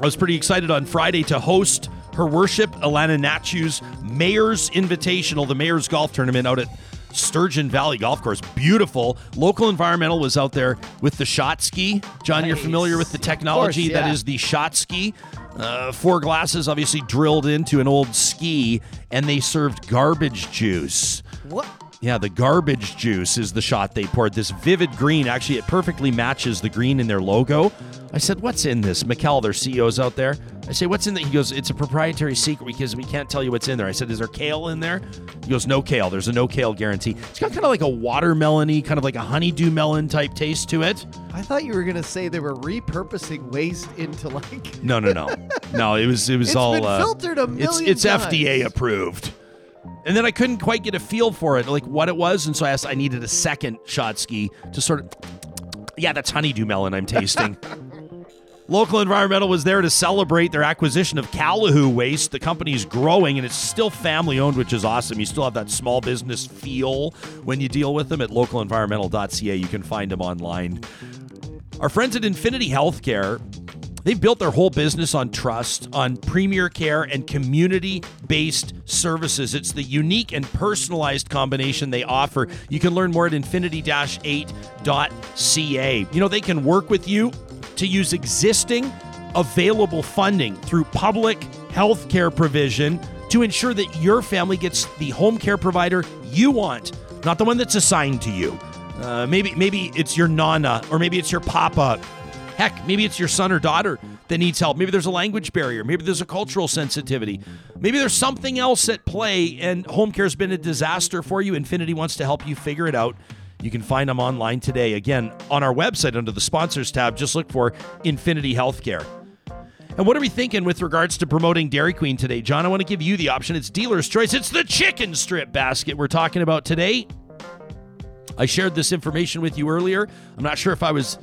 I was pretty excited on Friday to host Her Worship Alana Natchew's Mayor's Invitational, the Mayor's Golf Tournament out at Sturgeon Valley Golf Course. Beautiful. Local Environmental was out there with the shot ski. John, nice. You're familiar with the technology. Of course, yeah. That is the shot ski. Uh, four glasses obviously drilled into an old ski, and they served garbage juice. What? Yeah, the garbage juice is the shot they poured. This vivid green, actually, it perfectly matches the green in their logo. I said, what's in this? Mikkel, their C E O's out there. I say, what's in that? He goes, it's a proprietary secret because we can't tell you what's in there. I said, is there kale in there? He goes, no kale. There's a no kale guarantee. It's got kind of like a watermelon-y, kind of like a honeydew melon type taste to it. I thought you were going to say they were repurposing waste into like... No, no, no. No, it was it was it's all... It's been uh, filtered a million it's, it's times. It's F D A approved. And then I couldn't quite get a feel for it, like what it was. And so I asked, I needed a second shot ski to sort of, yeah, that's honeydew melon I'm tasting. Local Environmental was there to celebrate their acquisition of Callahoo Waste. The company's growing, and it's still family-owned, which is awesome. You still have that small business feel when you deal with them at local environmental dot c a. You can find them online. Our friends at Infinity Healthcare, they've built their whole business on trust, on premier care, and community-based services. It's the unique and personalized combination they offer. You can learn more at infinity dash eight dot c a. You know, they can work with you to use existing available funding through public health care provision to ensure that your family gets the home care provider you want, not the one that's assigned to you. Uh, maybe, maybe it's your nana, or maybe it's your papa. Heck, maybe it's your son or daughter that needs help. Maybe there's a language barrier. Maybe there's a cultural sensitivity. Maybe there's something else at play, and home care has been a disaster for you. Infinity wants to help you figure it out. You can find them online today. Again, on our website under the sponsors tab, just look for Infinity Healthcare. And what are we thinking with regards to promoting Dairy Queen today? John, I want to give you the option. It's dealer's choice. It's the chicken strip basket we're talking about today. I shared this information with you earlier. I'm not sure if I was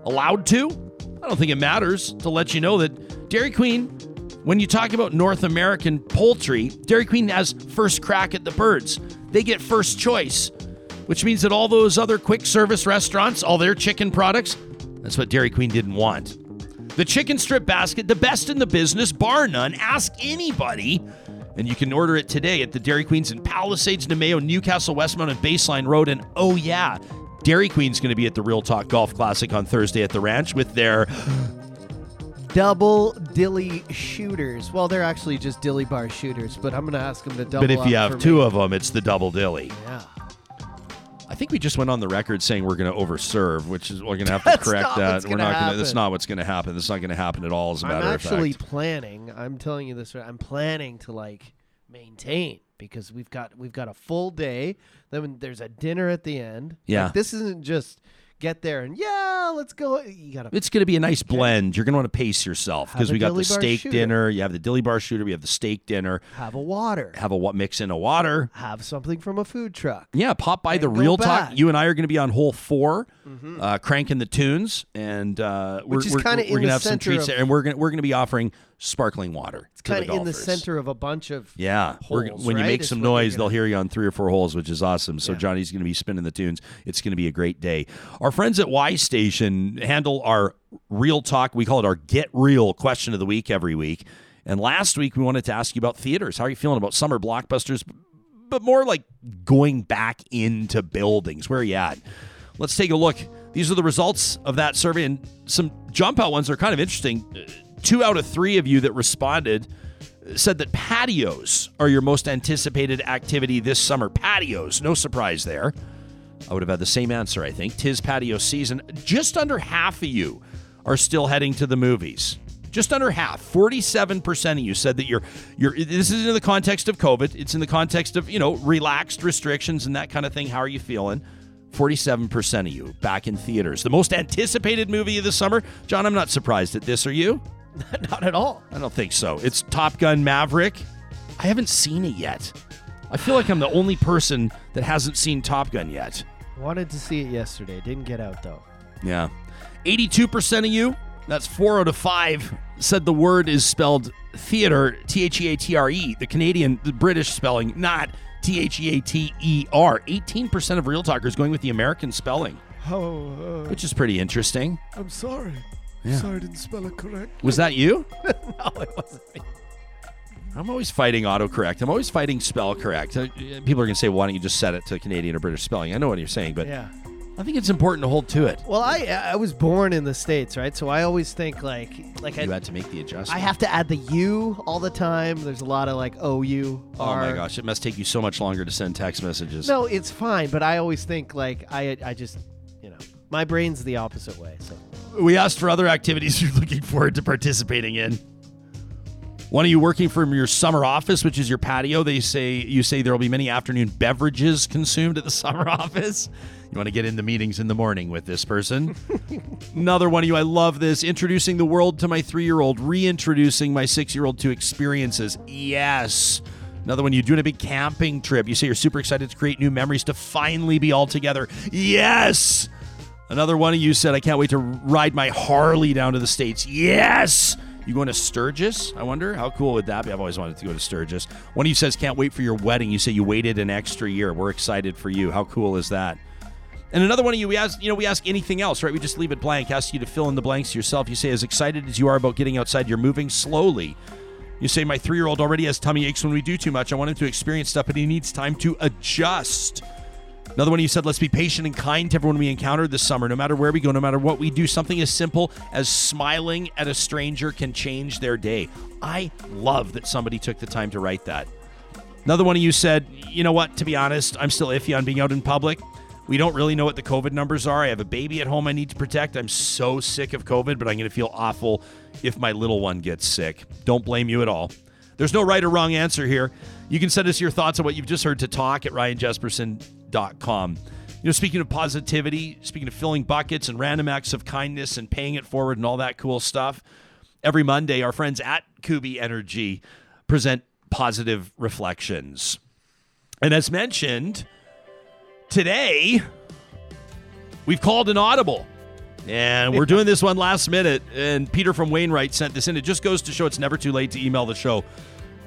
allowed to. I don't think it matters to let you know that Dairy Queen, when you talk about North American poultry, Dairy Queen has first crack at the birds. They get first choice, which means that all those other quick service restaurants, all their chicken products, that's what Dairy Queen didn't want. The chicken strip basket, the best in the business, bar none. Ask anybody. And you can order it today at the Dairy Queens in Palisades, Nemeo, Newcastle, Westmount, and Baseline Road. And oh yeah, Dairy Queen's going to be at the Real Talk Golf Classic on Thursday at the ranch with their double dilly shooters. Well, they're actually just dilly bar shooters, but I'm going to ask them to double up. But if you have two me. of them, it's the double dilly. Yeah. I think we just went on the record saying we're going to overserve, which is we're going to have to correct that. We're not going to. That's not what's going to happen. That's not going to happen at all. As a matter of fact, I'm actually planning. I'm telling you this. Right, I'm planning to like maintain because we've got we've got a full day. Then there's a dinner at the end. Yeah, like, this isn't just get there and yeah, let's go. You got to. It's going to be a nice blend. You're going to want to pace yourself because we got the steak dinner. You have the dilly bar shooter. We have the steak dinner. Have a water. Have a what? Mix in a water. Have something from a food truck. Yeah, pop by the Real Talk. You and I are going to be on hole four, mm-hmm. uh, cranking the tunes, and uh, we're, we're, we're going to have some treats there, and we're going we're going to be offering sparkling water. It's kind of in the center of a bunch of yeah. holes, when right? you make it's some noise, gonna... they'll hear you on three or four holes, which is awesome. So yeah. Johnny's going to be spinning the tunes. It's going to be a great day. Our friends at Y Station handle our Real Talk. We call it our Get Real question of the week every week. And last week we wanted to ask you about theaters. How are you feeling about summer blockbusters? But more like going back into buildings. Where are you at? Let's take a look. These are the results of that survey, and some jump out ones are kind of interesting. Two out of three of you that responded said that patios are your most anticipated activity this summer. Patios, no surprise there. I would have had the same answer, I think. Tis patio season. Just under half of you are still heading to the movies. Just under half, forty-seven percent of you said that you're, you're, this is in the context of COVID. It's in the context of, you know, relaxed restrictions and that kind of thing. How are you feeling? forty-seven percent of you back in theaters. The most anticipated movie of the summer. John, I'm not surprised at this. Are you? Not at all. I don't think so. It's Top Gun Maverick. I haven't seen it yet. I feel like I'm the only person that hasn't seen Top Gun yet. Wanted to see it yesterday. Didn't get out, though. Yeah. eighty-two percent of you, that's four out of five, said the word is spelled theater, T H E A T R E. The Canadian, the British spelling, not T H E A T E R. eighteen percent of Real Talkers going with the American spelling. Oh, uh, which is pretty interesting. I'm sorry. Yeah. Sorry, I didn't spell it correct. Was that you? No, it wasn't me. I'm always fighting autocorrect. I'm always fighting spell correct. People are going to say, well, why don't you just set it to Canadian or British spelling? I know what you're saying, but yeah. I think it's important to hold to it. Well, I I was born in the States, right? So I always think like... like you I, had to make the adjustment. I have to add the U all the time. There's a lot of like O U, R. Oh my gosh, it must take you so much longer to send text messages. No, it's fine, but I always think like I I just, you know, my brain's the opposite way. So we asked for other activities you're looking forward to participating in. One of you working from your summer office, which is your patio, they say you say there will be many afternoon beverages consumed at the summer office. You want to get into meetings in the morning with this person. Another one of you, I love this. Introducing the world to my three-year-old, reintroducing my six-year-old to experiences. Yes. Another one, you're doing a big camping trip. You say you're super excited to create new memories, to finally be all together. Yes. Another one of you said, I can't wait to ride my Harley down to the States. Yes. You going to Sturgis, I wonder? How cool would that be? I've always wanted to go to Sturgis. One of you says, can't wait for your wedding. You say you waited an extra year. We're excited for you. How cool is that? And another one of you, we ask, you know, we ask anything else, right? We just leave it blank. Ask you to fill in the blanks yourself. You say, as excited as you are about getting outside, you're moving slowly. You say, my three-year-old already has tummy aches when we do too much. I want him to experience stuff, but he needs time to adjust. Another one of you said, let's be patient and kind to everyone we encounter this summer. No matter where we go, no matter what we do, something as simple as smiling at a stranger can change their day. I love that somebody took the time to write that. Another one of you said, you know what, to be honest, I'm still iffy on being out in public. We don't really know what the COVID numbers are. I have a baby at home I need to protect. I'm so sick of COVID, but I'm going to feel awful if my little one gets sick. Don't blame you at all. There's no right or wrong answer here. You can send us your thoughts on what you've just heard to talk at ryan jespersen dot com. You know, speaking of positivity, speaking of filling buckets and random acts of kindness and paying it forward and all that cool stuff, every Monday, our friends at Kubi Energy present Positive Reflections. And as mentioned, today, we've called an audible. And we're doing this one last minute. And Peter from Wainwright sent this in. It just goes to show it's never too late to email the show.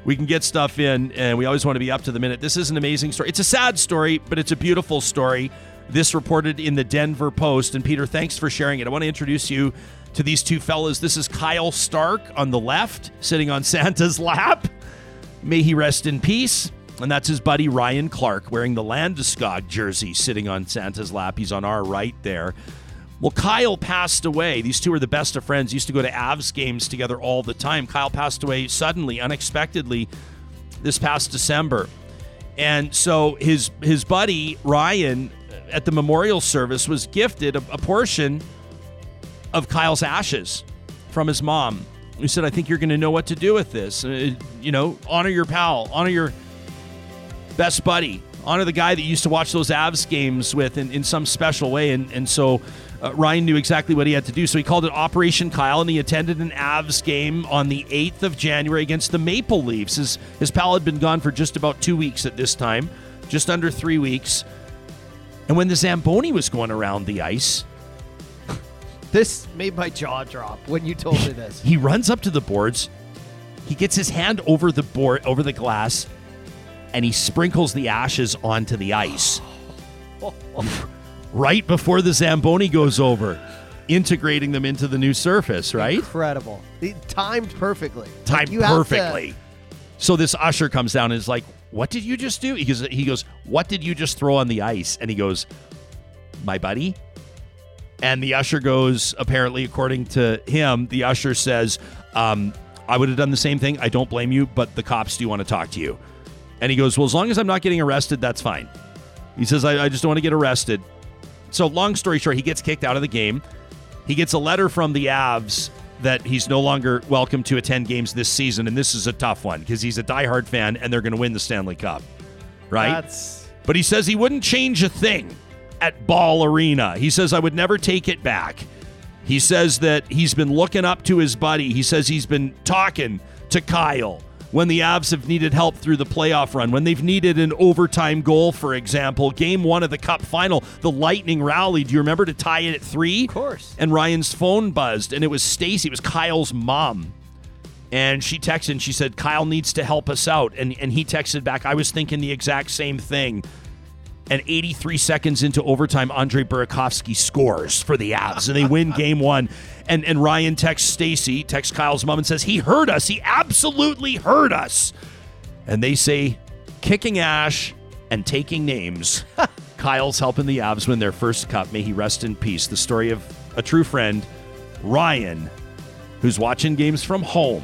We can get stuff in, and we always want to be up to the minute. This is an amazing story. It's a sad story, but it's a beautiful story. This reported in the Denver Post. And Peter, thanks for sharing it. I want to introduce you to these two fellas. This is Kyle Stark on the left, sitting on Santa's lap. May he rest in peace. And that's his buddy Ryan Clark, wearing the Landeskog jersey, sitting on Santa's lap. He's on our right there. Well, Kyle passed away. These two are the best of friends. Used to go to Avs games together all the time. Kyle passed away suddenly, unexpectedly, this past December. And so his his buddy, Ryan, at the memorial service was gifted a, a portion of Kyle's ashes from his mom, who said, I think you're going to know what to do with this. Uh, you know, honor your pal, honor your best buddy, honor the guy that you used to watch those Avs games with in, in some special way. And, and so... Uh, Ryan knew exactly what he had to do, so he called it Operation Kyle, and he attended an Avs game on the eighth of January against the Maple Leafs. His, his pal had been gone for just about two weeks at this time, just under three weeks. And when the Zamboni was going around the ice... This made my jaw drop when you told me this. He runs up to the boards, he gets his hand over the board, over the glass, and he sprinkles the ashes onto the ice. Right before the Zamboni goes over, integrating them into the new surface, right? Incredible. It timed perfectly. Timed like perfectly. To... So this usher comes down and is like, what did you just do? He goes, he goes, what did you just throw on the ice? And he goes, my buddy? And the usher goes, apparently, according to him, the usher says, um, I would have done the same thing. I don't blame you, but the cops do want to talk to you. And he goes, well, as long as I'm not getting arrested, that's fine. He says, I, I just don't want to get arrested. So long story short, he gets kicked out of the game. He gets a letter from the Avs that he's no longer welcome to attend games this season. And this is a tough one because he's a diehard fan and they're going to win the Stanley Cup. Right? That's... But he says he wouldn't change a thing at Ball Arena. He says, I would never take it back. He says that he's been looking up to his buddy. He says he's been talking to Kyle when the Avs have needed help through the playoff run, when they've needed an overtime goal, for example. Game one of the Cup Final, the Lightning rally. Do you remember to tie it at three? Of course. And Ryan's phone buzzed, and it was Stacy. It was Kyle's mom. And she texted, and she said, Kyle needs to help us out. And, and he texted back, I was thinking the exact same thing. And eighty-three seconds into overtime, Andre Burakovsky scores for the Avs, and they win game one. And and Ryan texts Stacy, texts Kyle's mom, and says, he heard us. He absolutely heard us. And they say, kicking ash and taking names. Kyle's helping the Avs win their first cup. May he rest in peace. The story of a true friend, Ryan, who's watching games from home,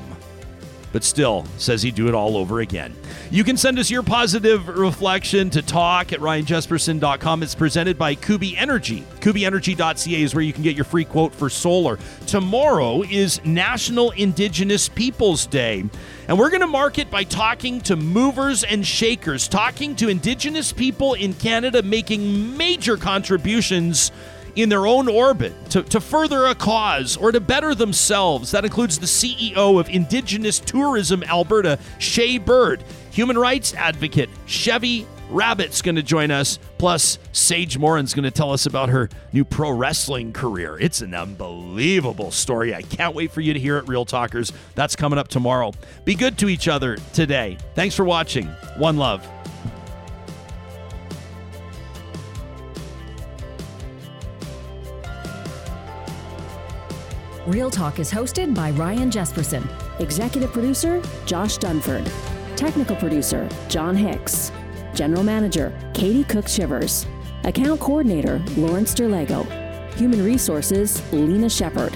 but still says he'd do it all over again. You can send us your positive reflection to talk at ryan jespersen dot com. It's presented by Kubi Energy. kubi energy dot c a is where you can get your free quote for solar. Tomorrow is National Indigenous Peoples Day, and we're going to mark it by talking to movers and shakers, talking to Indigenous people in Canada making major contributions in their own orbit, to, to further a cause or to better themselves. That includes the C E O of Indigenous Tourism Alberta, Shea Bird, human rights advocate Chevy Rabbit's going to join us, plus Sage Morin's going to tell us about her new pro wrestling career. It's an unbelievable story. I can't wait for you to hear it, Real Talkers. That's coming up tomorrow. Be good to each other today. Thanks for watching. One love. Real Talk is hosted by Ryan Jespersen. Executive producer, Josh Dunford. Technical producer, John Hicks. General manager, Katie Cook-Shivers. Account coordinator, Lawrence Derlego. Human resources, Lena Shepard.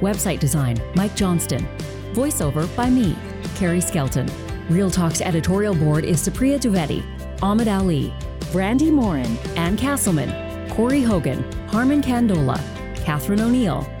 Website design, Mike Johnston. Voiceover by me, Carrie Skelton. Real Talk's editorial board is Supriya Dwivedi, Ahmed Ali, Brandy Morin, Ann Castleman, Corey Hogan, Harman Kandola, Catherine O'Neill,